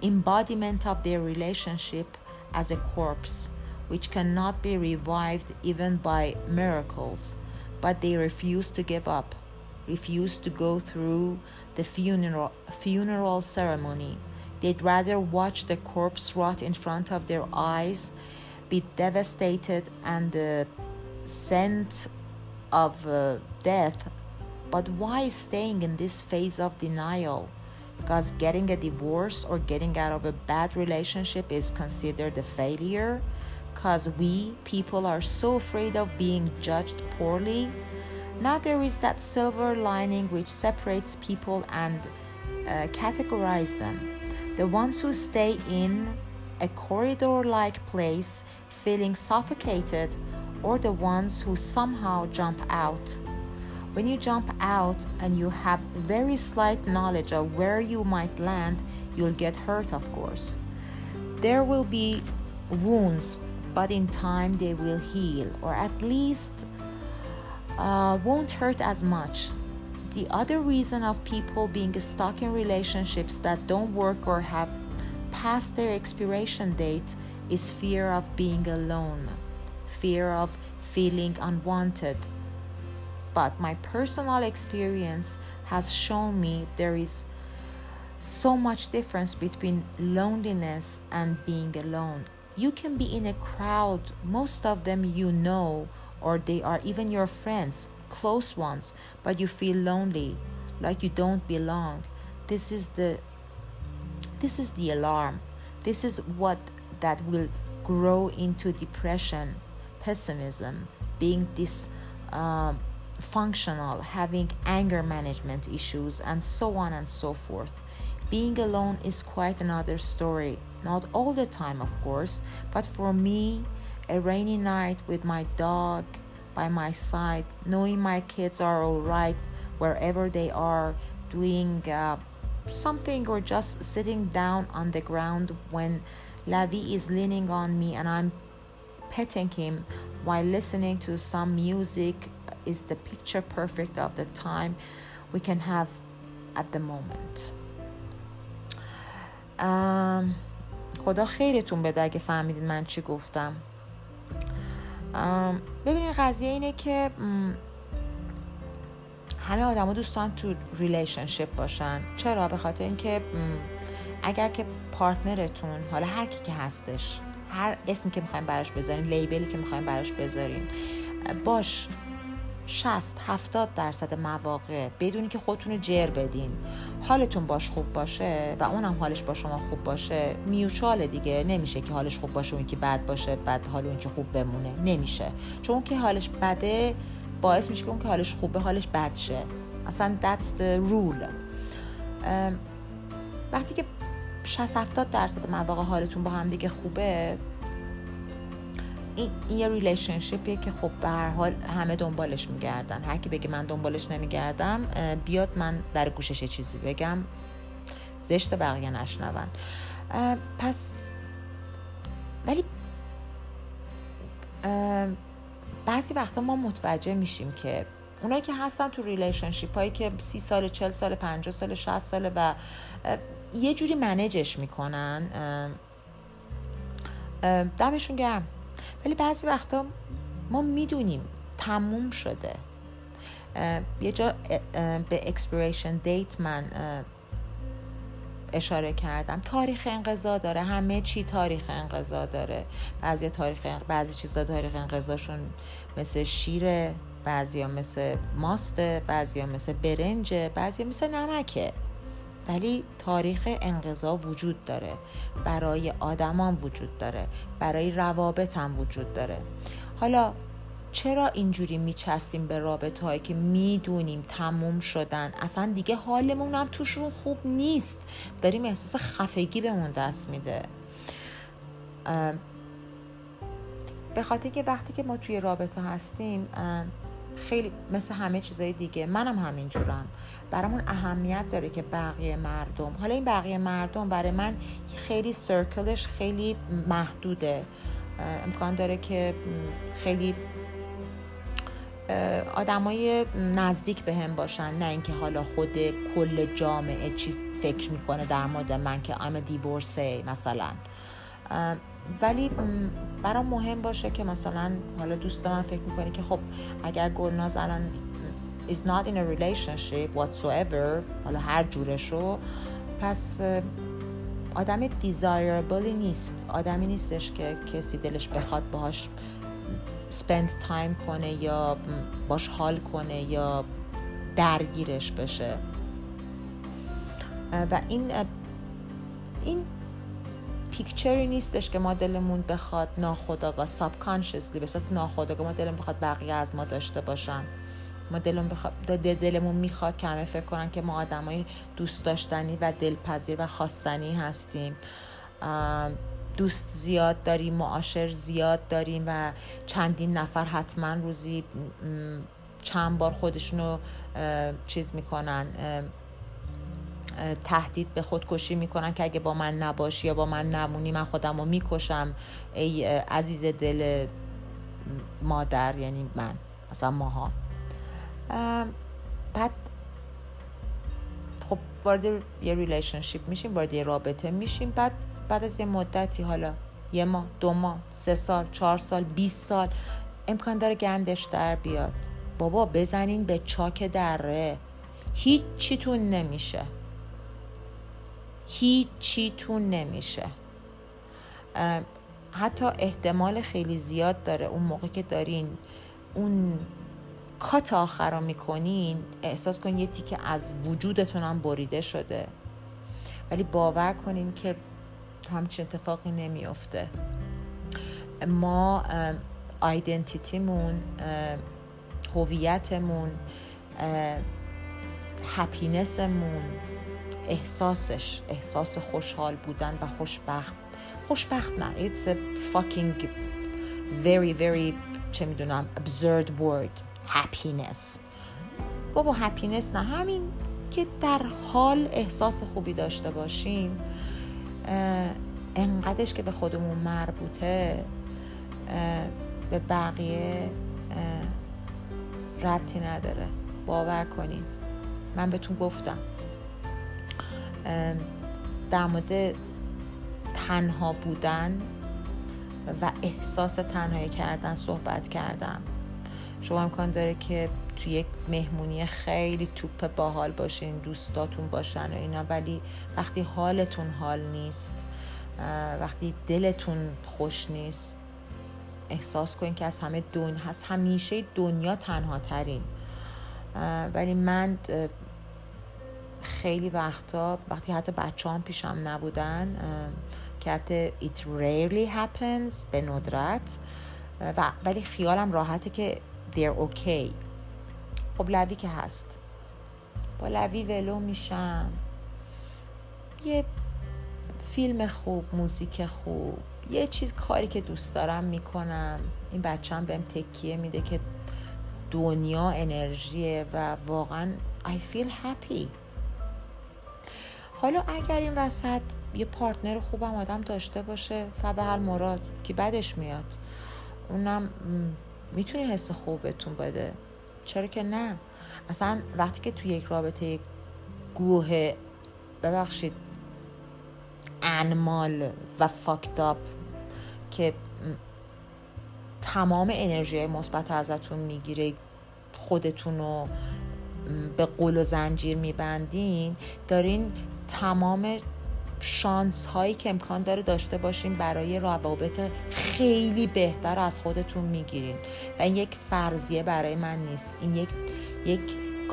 embodiment of their relationship as a corpse, which cannot be revived even by miracles, but they refuse to give up, refuse to go through the funeral ceremony. They'd rather watch the corpse rot in front of their eyes, be devastated, and the scent of death. But why staying in this phase of denial? Because getting a divorce or getting out of a bad relationship is considered a failure, because we people are so afraid of being judged poorly. Now there is that silver lining which separates people and categorizes them. The ones who stay in a corridor-like place feeling suffocated, or the ones who somehow jump out. When you jump out and you have very slight knowledge of where you might land, you'll get hurt, of course. There will be wounds, but in time they will heal, or at least won't hurt as much. The other reason of people being stuck in relationships that don't work or have passed their expiration date is fear of being alone, fear of feeling unwanted. But my personal experience has shown me there is so much difference between loneliness and being alone. You can be in a crowd, most of them you know, or they are even your friends, close ones, but you feel lonely, like you don't belong. This is the alarm. This is what that will grow into depression, pessimism, being dysfunctional, having anger management issues, and so on and so forth. Being alone is quite another story. Not all the time, of course, but for me, a rainy night with my dog by my side, knowing my kids are all right wherever they are, doing something, or just sitting down on the ground when Lavi is leaning on me and I'm petting him while listening to some music is the picture perfect of the time we can have at the moment. خدا خیرتون بده اگه فهمیدین من چی گفتم. ببینین قضیه اینه که همه آدم‌ها دوست دارن تو ریلیشنشیپ باشن. چرا؟ به خاطر اینکه اگر که پارتنرتون، حالا هر کی که هستش، هر اسمی که می‌خوایم براش بذارین، لیبلی که می‌خوایم براش بذارین، باش 60-70% مواقع بدونی که خودتون رو جر بدین، حالتون باش خوب باشه و اونم حالش با شما خوب باشه، میوچاله دیگه. نمیشه که حالش خوب باشه اون که بد باشه، بد حال اون که خوب بمونه، نمیشه. چون اون که حالش بده باعث میشه که اون که حالش خوبه حالش بد شه. اصلا that's the rule. وقتی که 60-70% مواقع حالتون با هم دیگه خوبه، این یه ریلیشنشیپیه که خب به هر حال همه دنبالش میگردن. هر کی بگه من دنبالش نمیگردم، بیاد من در گوشش چیزی بگم زشت بقیه نشنون. پس ولی بعضی وقتا ما متوجه میشیم که اونایی که هستن تو ریلیشنشیپ هایی که 30 سال، 40 سال، 50 سال، 60 ساله و یه جوری منیجش میکنن، دمشون گرم. ولی بعضی وقتا ما میدونیم تموم شده. یه جا به اکسپیریشن دیت من اشاره کردم، تاریخ انقضا داره، همه چی تاریخ انقضا داره. بعضی چیزا تاریخ انقضاشون مثل شیره، بعضیا مثل ماسته، بعضیا مثل برنجه، بعضیا مثل نمکه، ولی تاریخ انقضا وجود داره، برای آدمان وجود داره، برای روابط هم وجود داره. حالا چرا اینجوری میچسبیم به رابطه‌هایی که میدونیم تموم شدن، اصلا دیگه حالمون هم توشون خوب نیست، داریم احساس خفگی بهمون دست میده؟ به خاطر که وقتی که ما توی رابطه هستیم خیلی مثل همه چیزای دیگه، منم همینجورم، برامون اهمیت داره که بقیه مردم، حالا این بقیه مردم برای من خیلی سرکلش خیلی محدوده، امکان داره که خیلی آدمای نزدیک به هم باشن، نه اینکه حالا خود کل جامعه چی فکر میکنه در مورد من که I'm a divorcee مثلا، ولی برام مهم باشه که مثلا حالا دوست من فکر میکنه که خب اگر گلناز الان is not in a relationship whatsoever، حالا هر جورشو، پس آدم desirable نیست، آدمی نیستش که کسی دلش بخواد باهاش spend time کنه یا باش حال کنه یا درگیرش بشه. و این پیکچری نیستش که ما دلمون بخواد ناخودآگاه، سابکانشسلی، به صورت ناخودآگاه ما دلمون بخواد بقیه از ما داشته باشن. ما دلمون میخواد که همه فکر کنن که ما آدمای دوست داشتنی و دلپذیر و خواستنی هستیم، دوست زیاد داریم، معاشر زیاد داریم و چندین نفر حتما روزی چند بار خودشونو چیز میکنن، تهدید به خودکشی میکنن که اگه با من نباشی یا با من نمونی من خودمو میکشم، ای عزیز دل مادر، یعنی من، مثلا ماها. بعد خب وارد یه ریلیشنشیپ میشیم، وارد یه رابطه میشیم، بعد از یه مدتی، حالا 1 ماه، 2 ماه، 3 سال، 4 سال، 20 سال، امکان داره گندش در بیاد. بابا بزنین به چاک دره، هیچ چیتون نمیشه. حتی احتمال خیلی زیاد داره اون موقع که دارین اون کات آخر رو میکنین احساس کنین یه تیکه از وجودتون هم بریده شده، ولی باور کنین که همچین اتفاقی نمیفته. ما آیدنتیتیمون، هویتمون، هپینسمون، احساس خوشحال بودن و خوشبخت نه، it's a fucking very very چه میدونم absurd word، happiness. بابا happiness نه، همین که در حال احساس خوبی داشته باشیم انقدرش که به خودمون مربوطه، به بقیه ربطی نداره. باور کنین، من بهتون گفتم در مورد تنها بودن و احساس تنهایی کردن صحبت کردم. شما امکان داره که توی یک مهمونی خیلی توپ باحال باشین، دوستاتون باشن و اینا، ولی وقتی حالتون حال نیست، وقتی دلتون خوش نیست، احساس کنین که از همه همیشه دنیا تنها ترین. ولی من خیلی وقتا وقتی حتی بچه‌ام پیشم نبودن، که حتی it rarely happens، به ندرت، ولی خیالم راحته که they're okay. خب لوی که هست، با لوی ولو میشم، یه فیلم خوب، موزیک خوب، یه چیز، کاری که دوست دارم میکنم. این بچه‌ام بهم تکیه میده که دنیا انرژیه و واقعا I feel happy. حالا اگر این وسط یه پارتنر خوبم آدم داشته باشه، فبه هر مراد، که بدش میاد، اونم میتونی حس خوب بهتون بده، چرا که نه. اصلا وقتی که توی یک رابطه گوه، ببخشید، انمال و فاکتاب که تمام انرژی مثبت ازتون میگیره، خودتونو به قول و زنجیر میبندین، دارین تمام شانس هایی که امکان داره داشته باشین برای روابط خیلی بهتر از خودتون میگیرین. و این یک فرضیه برای من نیست، این یک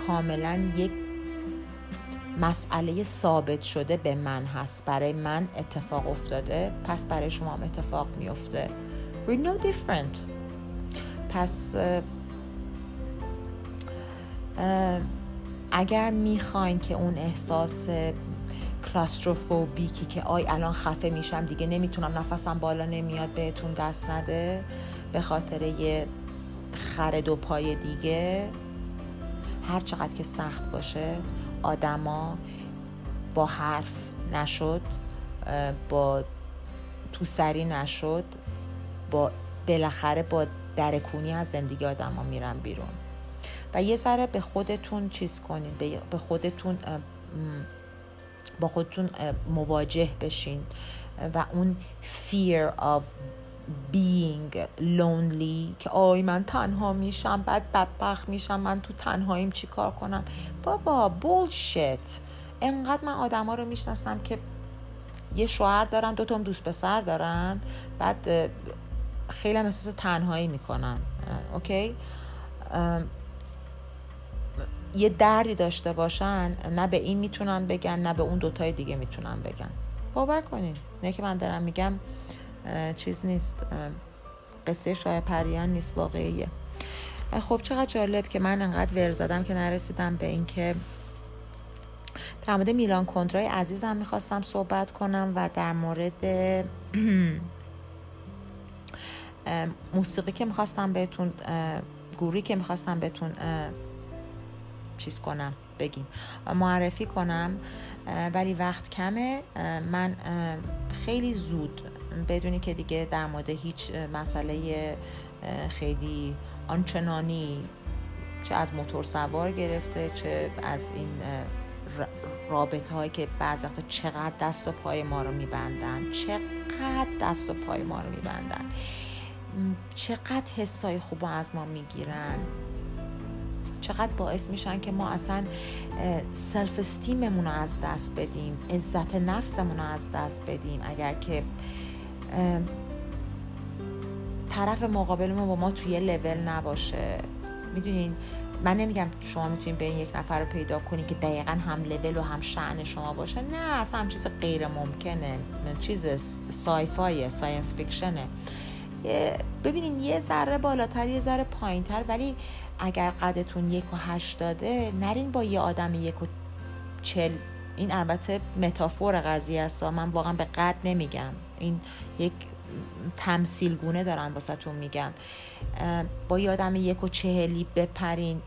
کاملا یک مسئله ثابت شده به من هست. برای من اتفاق افتاده، پس برای شما هم اتفاق میفته. We're no different. پس اگر میخواین که اون احساس کلاستروفوبیکی که آی الان خفه میشم دیگه نمیتونم نفسم بالا نمیاد بهتون دست نده به خاطر یه خر دو پای دیگه، هر چقدر که سخت باشه آدما با حرف نشد، با توسری نشد، با بالاخره با درکونی از زندگی آدما میرن بیرون. و یه ذره به خودتون چیز کنید، به خودتون با خودتون مواجه بشین و اون fear of being lonely که آی من تنها میشم، بعد بدبخت میشم، من تو تنهاییم چی کار کنم. بابا بولشت، انقدر من آدم ها رو میشناسم که یه شوهر دارن، دوتا هم دوست پسر دارن، بعد خیلی هم احساس تنهایی میکنن. اوکی؟ یه دردی داشته باشن، نه به این میتونن بگن نه به اون دوتای دیگه میتونن بگن. باور کنین نه که من دارم میگم چیز نیست، قصه شاه پریان نیست، واقعیه. خب چقدر جالب که من انقدر ور زدم که نرسیدم به این که در مورد میلان کندرای عزیزم میخواستم صحبت کنم و در مورد موسیقی که میخواستم بهتون گروهی که میخواستم بهتون چیز کنم بگیم معرفی کنم، ولی وقت کمه. من خیلی زود بدونی که دیگه در مورد هیچ مسئله خیلی آنچنانی، چه از موتور سوار گرفته چه از این رابطه‌هایی که بعضی وقتا چقدر دست و پای ما رو میبندن، چقدر حسای خوب از ما میگیرن، چقدر باعث میشن که ما اصلا سلف استیممون رو از دست بدیم، عزت نفسمون رو از دست بدیم. اگر که طرف مقابل ما با ما توی لول نباشه، میدونین من نمیگم شما میتونین به یک نفر رو پیدا کنین که دقیقا هم لول و هم شأن شما باشه، نه اصلا هم چیز غیر ممکنه، چیز سایفایه، ساینس فیکشنه. ببینین یه ذره بالاتر یه ذره پایینتر، ولی اگر قدتون 1.80 نرین با یه آدم 1.40. این البته متافور قضیه است، من واقعا به قد نمیگم، این یک تمثیل گونه دارم واسهتون میگم. با یه آدم 1.40 بپرین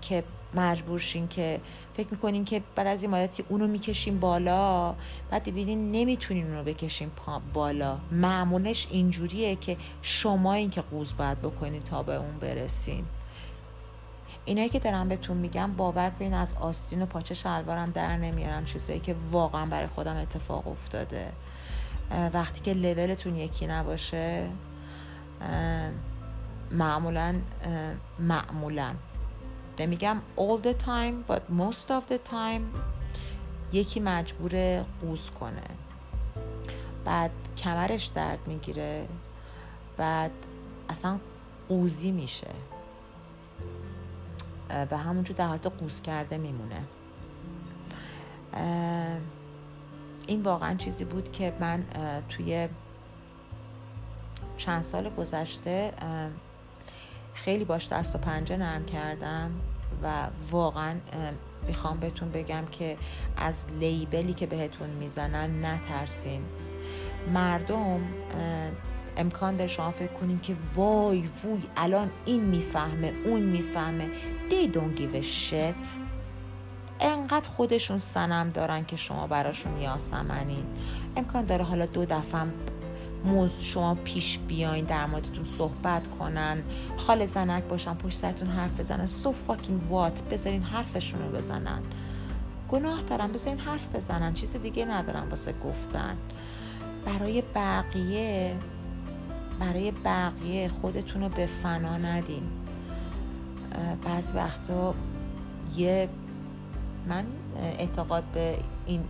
که مجبور شین که فکر میکنین که بعد از این مدتی اونو میکشین بالا، بعد ببینین نمیتونین اونو بکشین بالا. معمولش اینجوریه که شما این که قوز باید بکنین تا به اون برسین. اینایی که دارم بهتون میگم باور کنین از آستین و پاچه شلوارم در نمیارم، چیزایی که واقعا برای خودم اتفاق افتاده. وقتی که لولتون یکی نباشه معمولا نمیگم all the time but most of the time یکی مجبور قوز کنه، بعد کمرش درد میگیره، بعد اصلا قوزی میشه و همونجور در حالت قوز کرده میمونه. این واقعا چیزی بود که من توی چند سال گذشته خیلی باش دست و پنجه نرم کردم و واقعا میخوام بهتون بگم که از لیبلی که بهتون میزنن نترسین. مردم امکان داره شما فکر کنین که وای وای الان این میفهمه اون میفهمه. They don't give a shit. انقدر خودشون سنم دارن که شما براشون یاسمنین. امکان داره حالا 2 دفعه موضوع شما پیش بیاین، در موردتون صحبت کنن، خال زنک باشن، پشت سرتون حرف بزنن. So fucking what. بذارین حرفشون رو بزنن، گناه دارن، بذارین حرف بزنن، چیز دیگه ندارن واسه گفتن. برای بقیه خودتون رو به فنا ندین. بعض وقتا من اعتقاد به این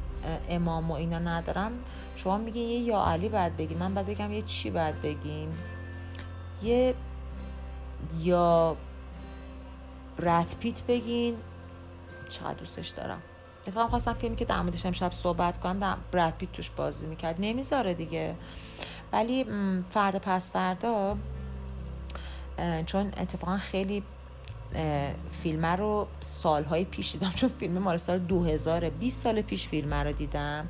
امام و اینا ندارم، شما میگین یه یا علی باید بگیم، من باید بگم یه چی باید بگیم؟ یه یا براد پیت بگین، چقدر دوستش دارم. اتفاقا خواستم فیلمی که در موردش امشب صحبت کنم در براد پیت توش بازی میکرد، نمیذاره دیگه. ولی فردا پس فردا، چون اتفاقا خیلی فیلمه رو سالهای پیش دیدم، چون فیلم مال سال 2000، 20 سال پیش فیلمه رو دیدم،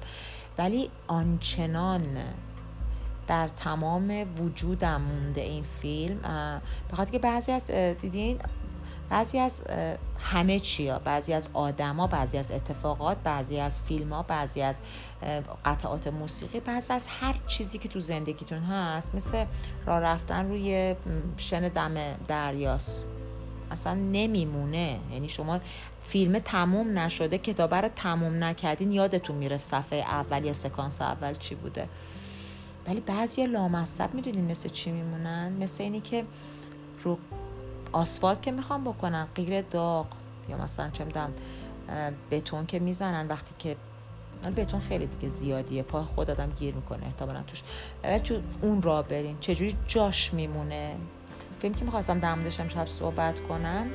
ولی آنچنان در تمام وجودم مونده این فیلم. بخاطر که بعضی از دیدین، بعضی از همه چیا، بعضی از آدما، بعضی از اتفاقات، بعضی از فیلم‌ها، بعضی از قطعات موسیقی، بعضی از هر چیزی که تو زندگیتون هست، مثل راه رفتن روی شن دم دریاست، اصلا نمیمونه. یعنی شما فیلم تموم نشده، کتاب رو تموم نکردین، یادتون میرفت صفحه اول یا سکانس اول چی بوده. ولی بعضی لامصب میدونین مثل چی میمونن؟ مثل اینی که رو آسفالت که میخوام بکنن غیر داغ، یا مثلا چه میدونم بتون که میزنن، وقتی که بتون خیلی دیگه زیادیه، پای خود آدم گیر میکنه احتمالاً توش، تو اون را برین چجوری جاش میمونه. فیلم که میخواستم در موردش امشب صحبت کنم،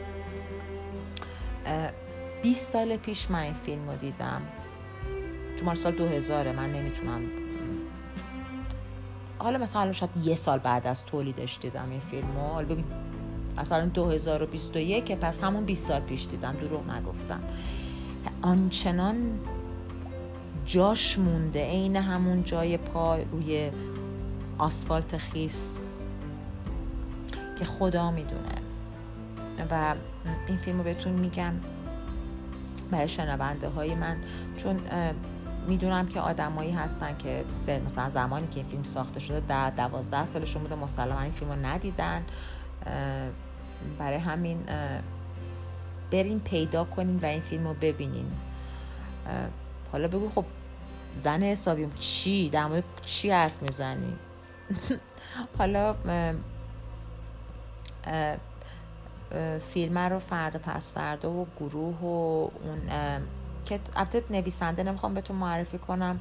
20 سال پیش من این فیلم رو دیدم، چون مال سال 2000، من نمیتونم حالا مثلا شاید یه سال بعد از تولیدش دیدم این فیلم رو، حالا بگید مثلا 2021، پس همون 20 سال پیش دیدم، دروغ نگفتم. آنچنان جاش مونده، عین همون جای پا روی آسفالت خیس که خدا میدونه. و این فیلم رو بهتون میگم برای شنونده های من، چون میدونم که آدمایی هستن که مثلا زمانی که این فیلم ساخته شده 10-12 سالشون بوده، مسلما این فیلم رو ندیدن. برای همین بریم پیدا کنین و این فیلم رو ببینین. حالا بگو خب زن حسابیم چی؟ در مورد چی حرف میزنیم؟ حالا فیلم رو فردا پس فردا و گروه و اون که البته نویسنده نمیخوام بهتون معرفی کنم،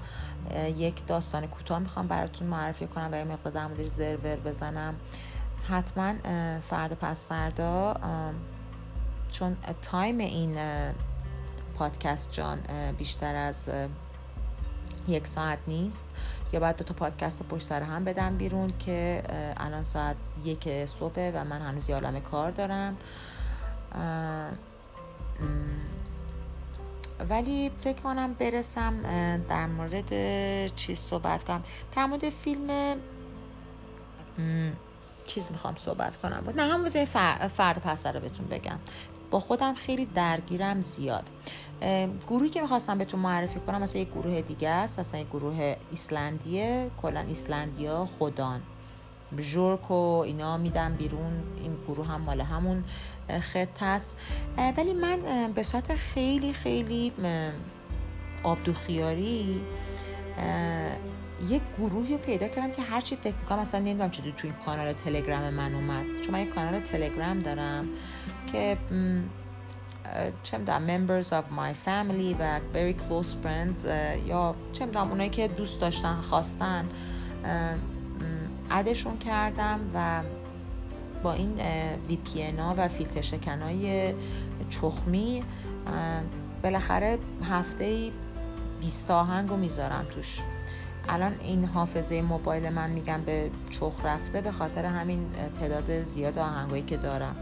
یک داستان کوتاه میخوام براتون معرفی کنم و یه مقدار در موردش زرور بزنم. حتما فردا پس فردا، چون تایم این پادکست جان بیشتر از 1 ساعت نیست، یا باید 2 تا پادکست پشت سر هم بدم بیرون که الان ساعت 1 صبح و من هنوز یه عالمه کار دارم. ولی فکر کنم برسم در مورد چیز صحبت کنم، در مورد فیلم چیز میخوام صحبت کنم، نه هم واسه فرد پسر رو بهتون بگم، با خودم خیلی درگیرم زیاد. گروهی که میخواستم بهتون معرفی کنم مثلا یک گروه دیگه است، مثلا یک گروه ایسلندیه، کلا ایسلندیا خودان بژورک و اینا میدن بیرون، این گروه هم مال همون خط است. ولی من به صورت خیلی خیلی آبدوخیاری یک گروهی رو پیدا کردم که هرچی فکر میکنم، اصلا نمیدونم چطور تو این کانال تلگرام من اومد، چون من یک کانال تلگرام دارم که چه میدونم members of my family و very close friends، یا چه میدونم اونایی که دوست داشتن خواستن، ادشون کردم و با این وی پی ان ها و فیلتر شکنای چخمی بالاخره هفته‌ای 20 آهنگو میذارم توش. الان این حافظه موبایل من میگم به چخ رفته، به خاطر همین تعداد زیاد آهنگایی که دارم.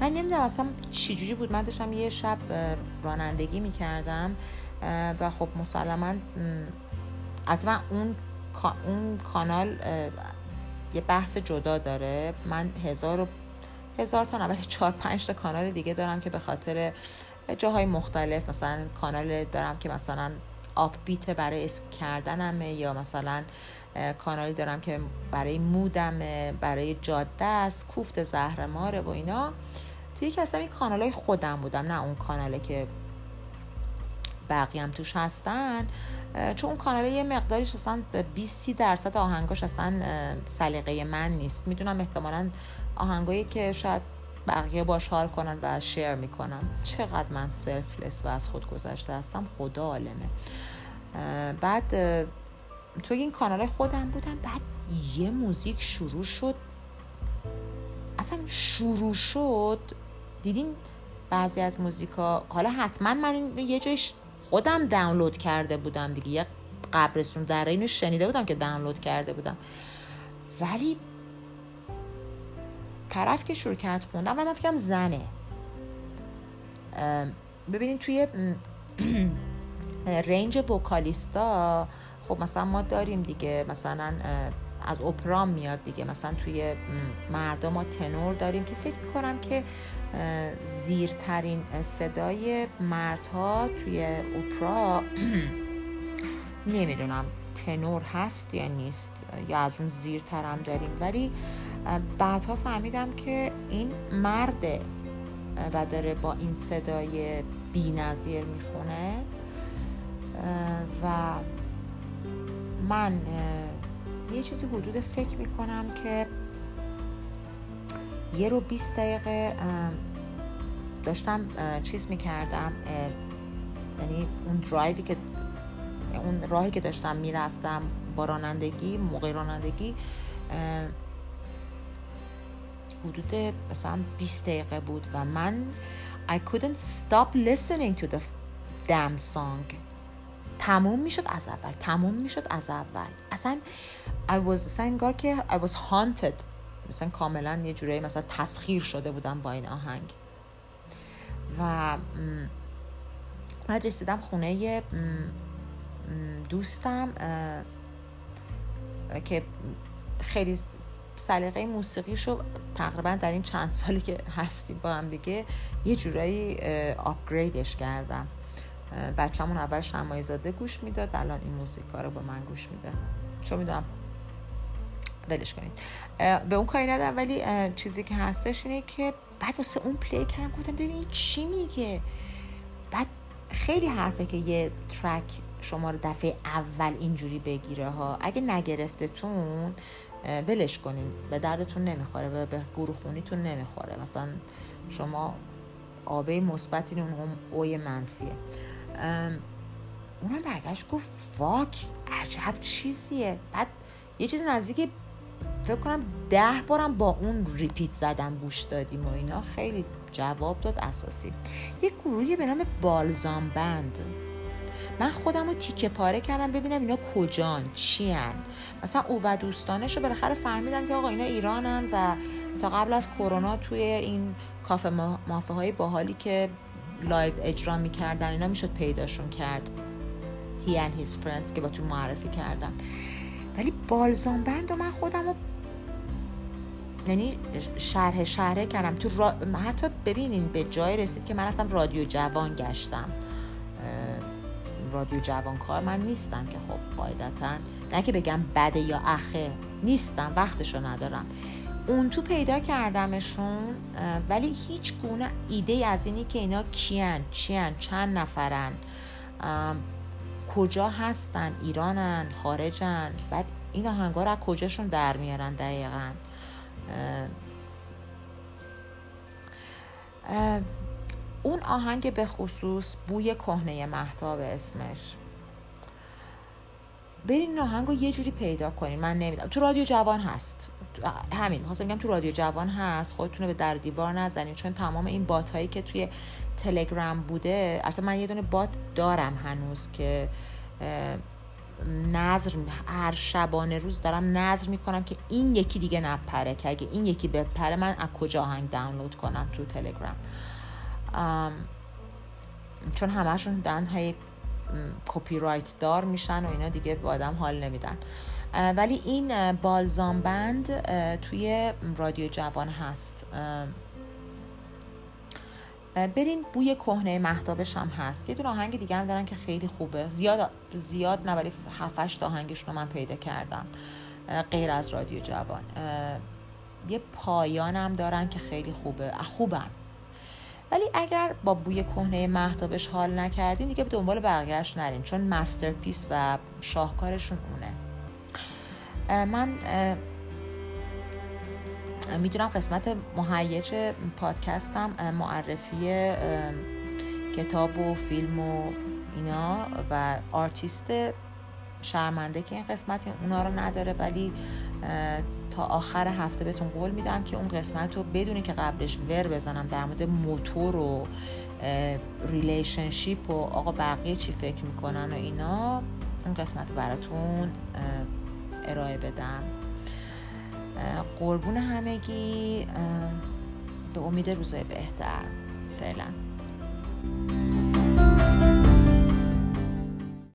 من نمیدونم اصلا چی جوری بود، من داشتم یه شب رانندگی میکردم و خب مسلما البته اون کانال یه بحث جدا داره، من 1000 تا نه ولی 4-5 تا کانال دیگه دارم که به خاطر جاهای مختلف، مثلا کانال دارم که مثلا آپ بیت برای اسک کردنمه، یا مثلا کانالی دارم که برای مودمه، برای جاده است، کوفت زهرماره و اینا. توی یکی اصلا این کانالای خودم بودم، نه اون کاناله که بقیه هم توش هستن، چون اون کاناله یه مقداریش اصلا 20-30% آهنگاش اصلا سلیقه من نیست. میدونم احتمالاً آهنگایی که شاید بقیه باش حال کنن و شیر میکنم. چقدر من سلفلس و از خود گذشته هستم خدا عالمه. بعد توی این کانال خودم بودم، بعد یه موزیک شروع شد، اصلا شروع شد. دیدین بعضی از موزیکا، حالا حتما من یه جایش خودم دانلود کرده بودم دیگه، یه قبرستون در اینو شنیده بودم که دانلود کرده بودم، ولی طرف که شروع کرد خوندم، اول من فکرم زنه. ببینین توی رنج وکالیستا خب مثلا ما داریم دیگه، مثلا از اپرام میاد دیگه، مثلا توی مردا ما تنور داریم که فکر میکنم که زیرترین صدای مردها توی اپرا نمیدونم تنور هست یا نیست، یا از اون زیرتر هم داریم، ولی بعدها فهمیدم که این مرده و داره با این صدای بی نظیر میخونه. و من یه چیزی حدود فکر میکنم که 1 رو 20 دقیقه داشتم چیز میکردم، یعنی اون درایوی که اون راهی که داشتم میرفتم با رانندگی، موقع رانندگی حدود مثلا 20 دقیقه بود و من I couldn't stop listening to the damn song. تموم میشد از اول. اصلا انگار که I was haunted، مثلا کاملا یه جوری مثلا تسخیر شده بودم با این آهنگ. و بعد رسیدم خونه دوستم که خیلی سلیقه موسیقیشو تقریبا در این چند سالی که هستیم با هم دیگه یه جورایی آپگریدش کردم. بچه‌مون اول شمایزاده گوش میداد، الان این موسیقا رو با من گوش میده، چون میدونم ولش کنین، به اون کاری ندارم، ولی چیزی که هستش اینه که بعد واسه اون پلی کردم، گفتم ببین چی میگه. بعد خیلی حرفه که یه ترک شما رو دفعه اول اینجوری بگیره ها، اگه نگرفتتون ولش کنین، به دردتون نمیخوره، به گروخونیتون نمیخوره، مثلا شما آبه مثبتین، اون اوی منفیه. اونم برگشت گفت واک عجب چیزیه. بعد یه چیز نزدیک فکر کنم 10 بارم با اون ریپیت زدم، گوش دادیم و اینا، خیلی جواب داد اساسی. یه گروهی به نام بالزام بند، من خودم رو تیکه پاره کردم ببینم اینا کجان، چی هن. مثلا او و دوستانش رو بالاخره فهمیدم که آقا اینا ایرانن و تا قبل از کرونا توی این کافه مافه های باحالی که لایو اجرا میکردن اینا میشد پیداشون کرد، he and his friends که با تو معرفی کردن. ولی بالزام بند و من خودم رو یعنی شرح کردم تو حتی ببینین به جای رسید که من رفتم رادیو جوان گشتم. رادیو جوان کار من نیستم که خب قاعدتا، نه که بگم بده یا اخه، نیستم، وقتشو ندارم. اون تو پیدا کردمشون، ولی هیچ گونه ایده از اینی که اینا کیان، چیان، چند نفرن، کجا هستن، ایرانن، خارجن، بعد این آهنگا رو کجاشون در میارن دقیقاً. اون آهنگ به خصوص بوی کهنه مهتاب اسمش، برین این آهنگ رو یه جوری پیدا کنین، من نمیدونم، تو رادیو جوان هست، همین می‌خواستم بگم تو رادیو جوان هست، خودتون رو به در دیوار نزنین، چون تمام این بات هایی که توی تلگرام بوده، البته من یه دونه بات دارم هنوز که نظر هر شبانه روز دارم نظر میکنم که این یکی دیگه نپره، که اگه این یکی بپره من از کجا آهنگ دانلود کنم تو تلگرام، چون همه‌شون دارن های کپی رایت دار میشن و اینا دیگه به آدم حال نمیدن. ولی این بالزام بند توی رادیو جوان هست، برین، بوی کهنه مهتابش هم هست. یه دونه آهنگ دیگه هم دارن که خیلی خوبه، زیاد نه ولی 7-8 آهنگشون رو من پیدا کردم غیر از رادیو جوان. یه پایان هم دارن که خیلی خوبن. ولی اگر با بوی کهنه مهتابش حال نکردین دیگه به دنبال بقیه‌اش نرین، چون مسترپیس و شاهکارشون اونه. من میدونم قسمت مهیج پادکستم معرفی کتاب و فیلم و اینا و آرتیست شرمنده که این قسمت اونا رو نداره، ولی تا آخر هفته بهتون قول میدم که اون قسمت رو بدونی که قبلش ور بزنم در مورد موتور و ریلیشنشیپ و آقا بقیه چی فکر میکنن و اینا، اون قسمت رو براتون ارائه بدم. قربون همگی، به امید روزای بهتر. فعلا.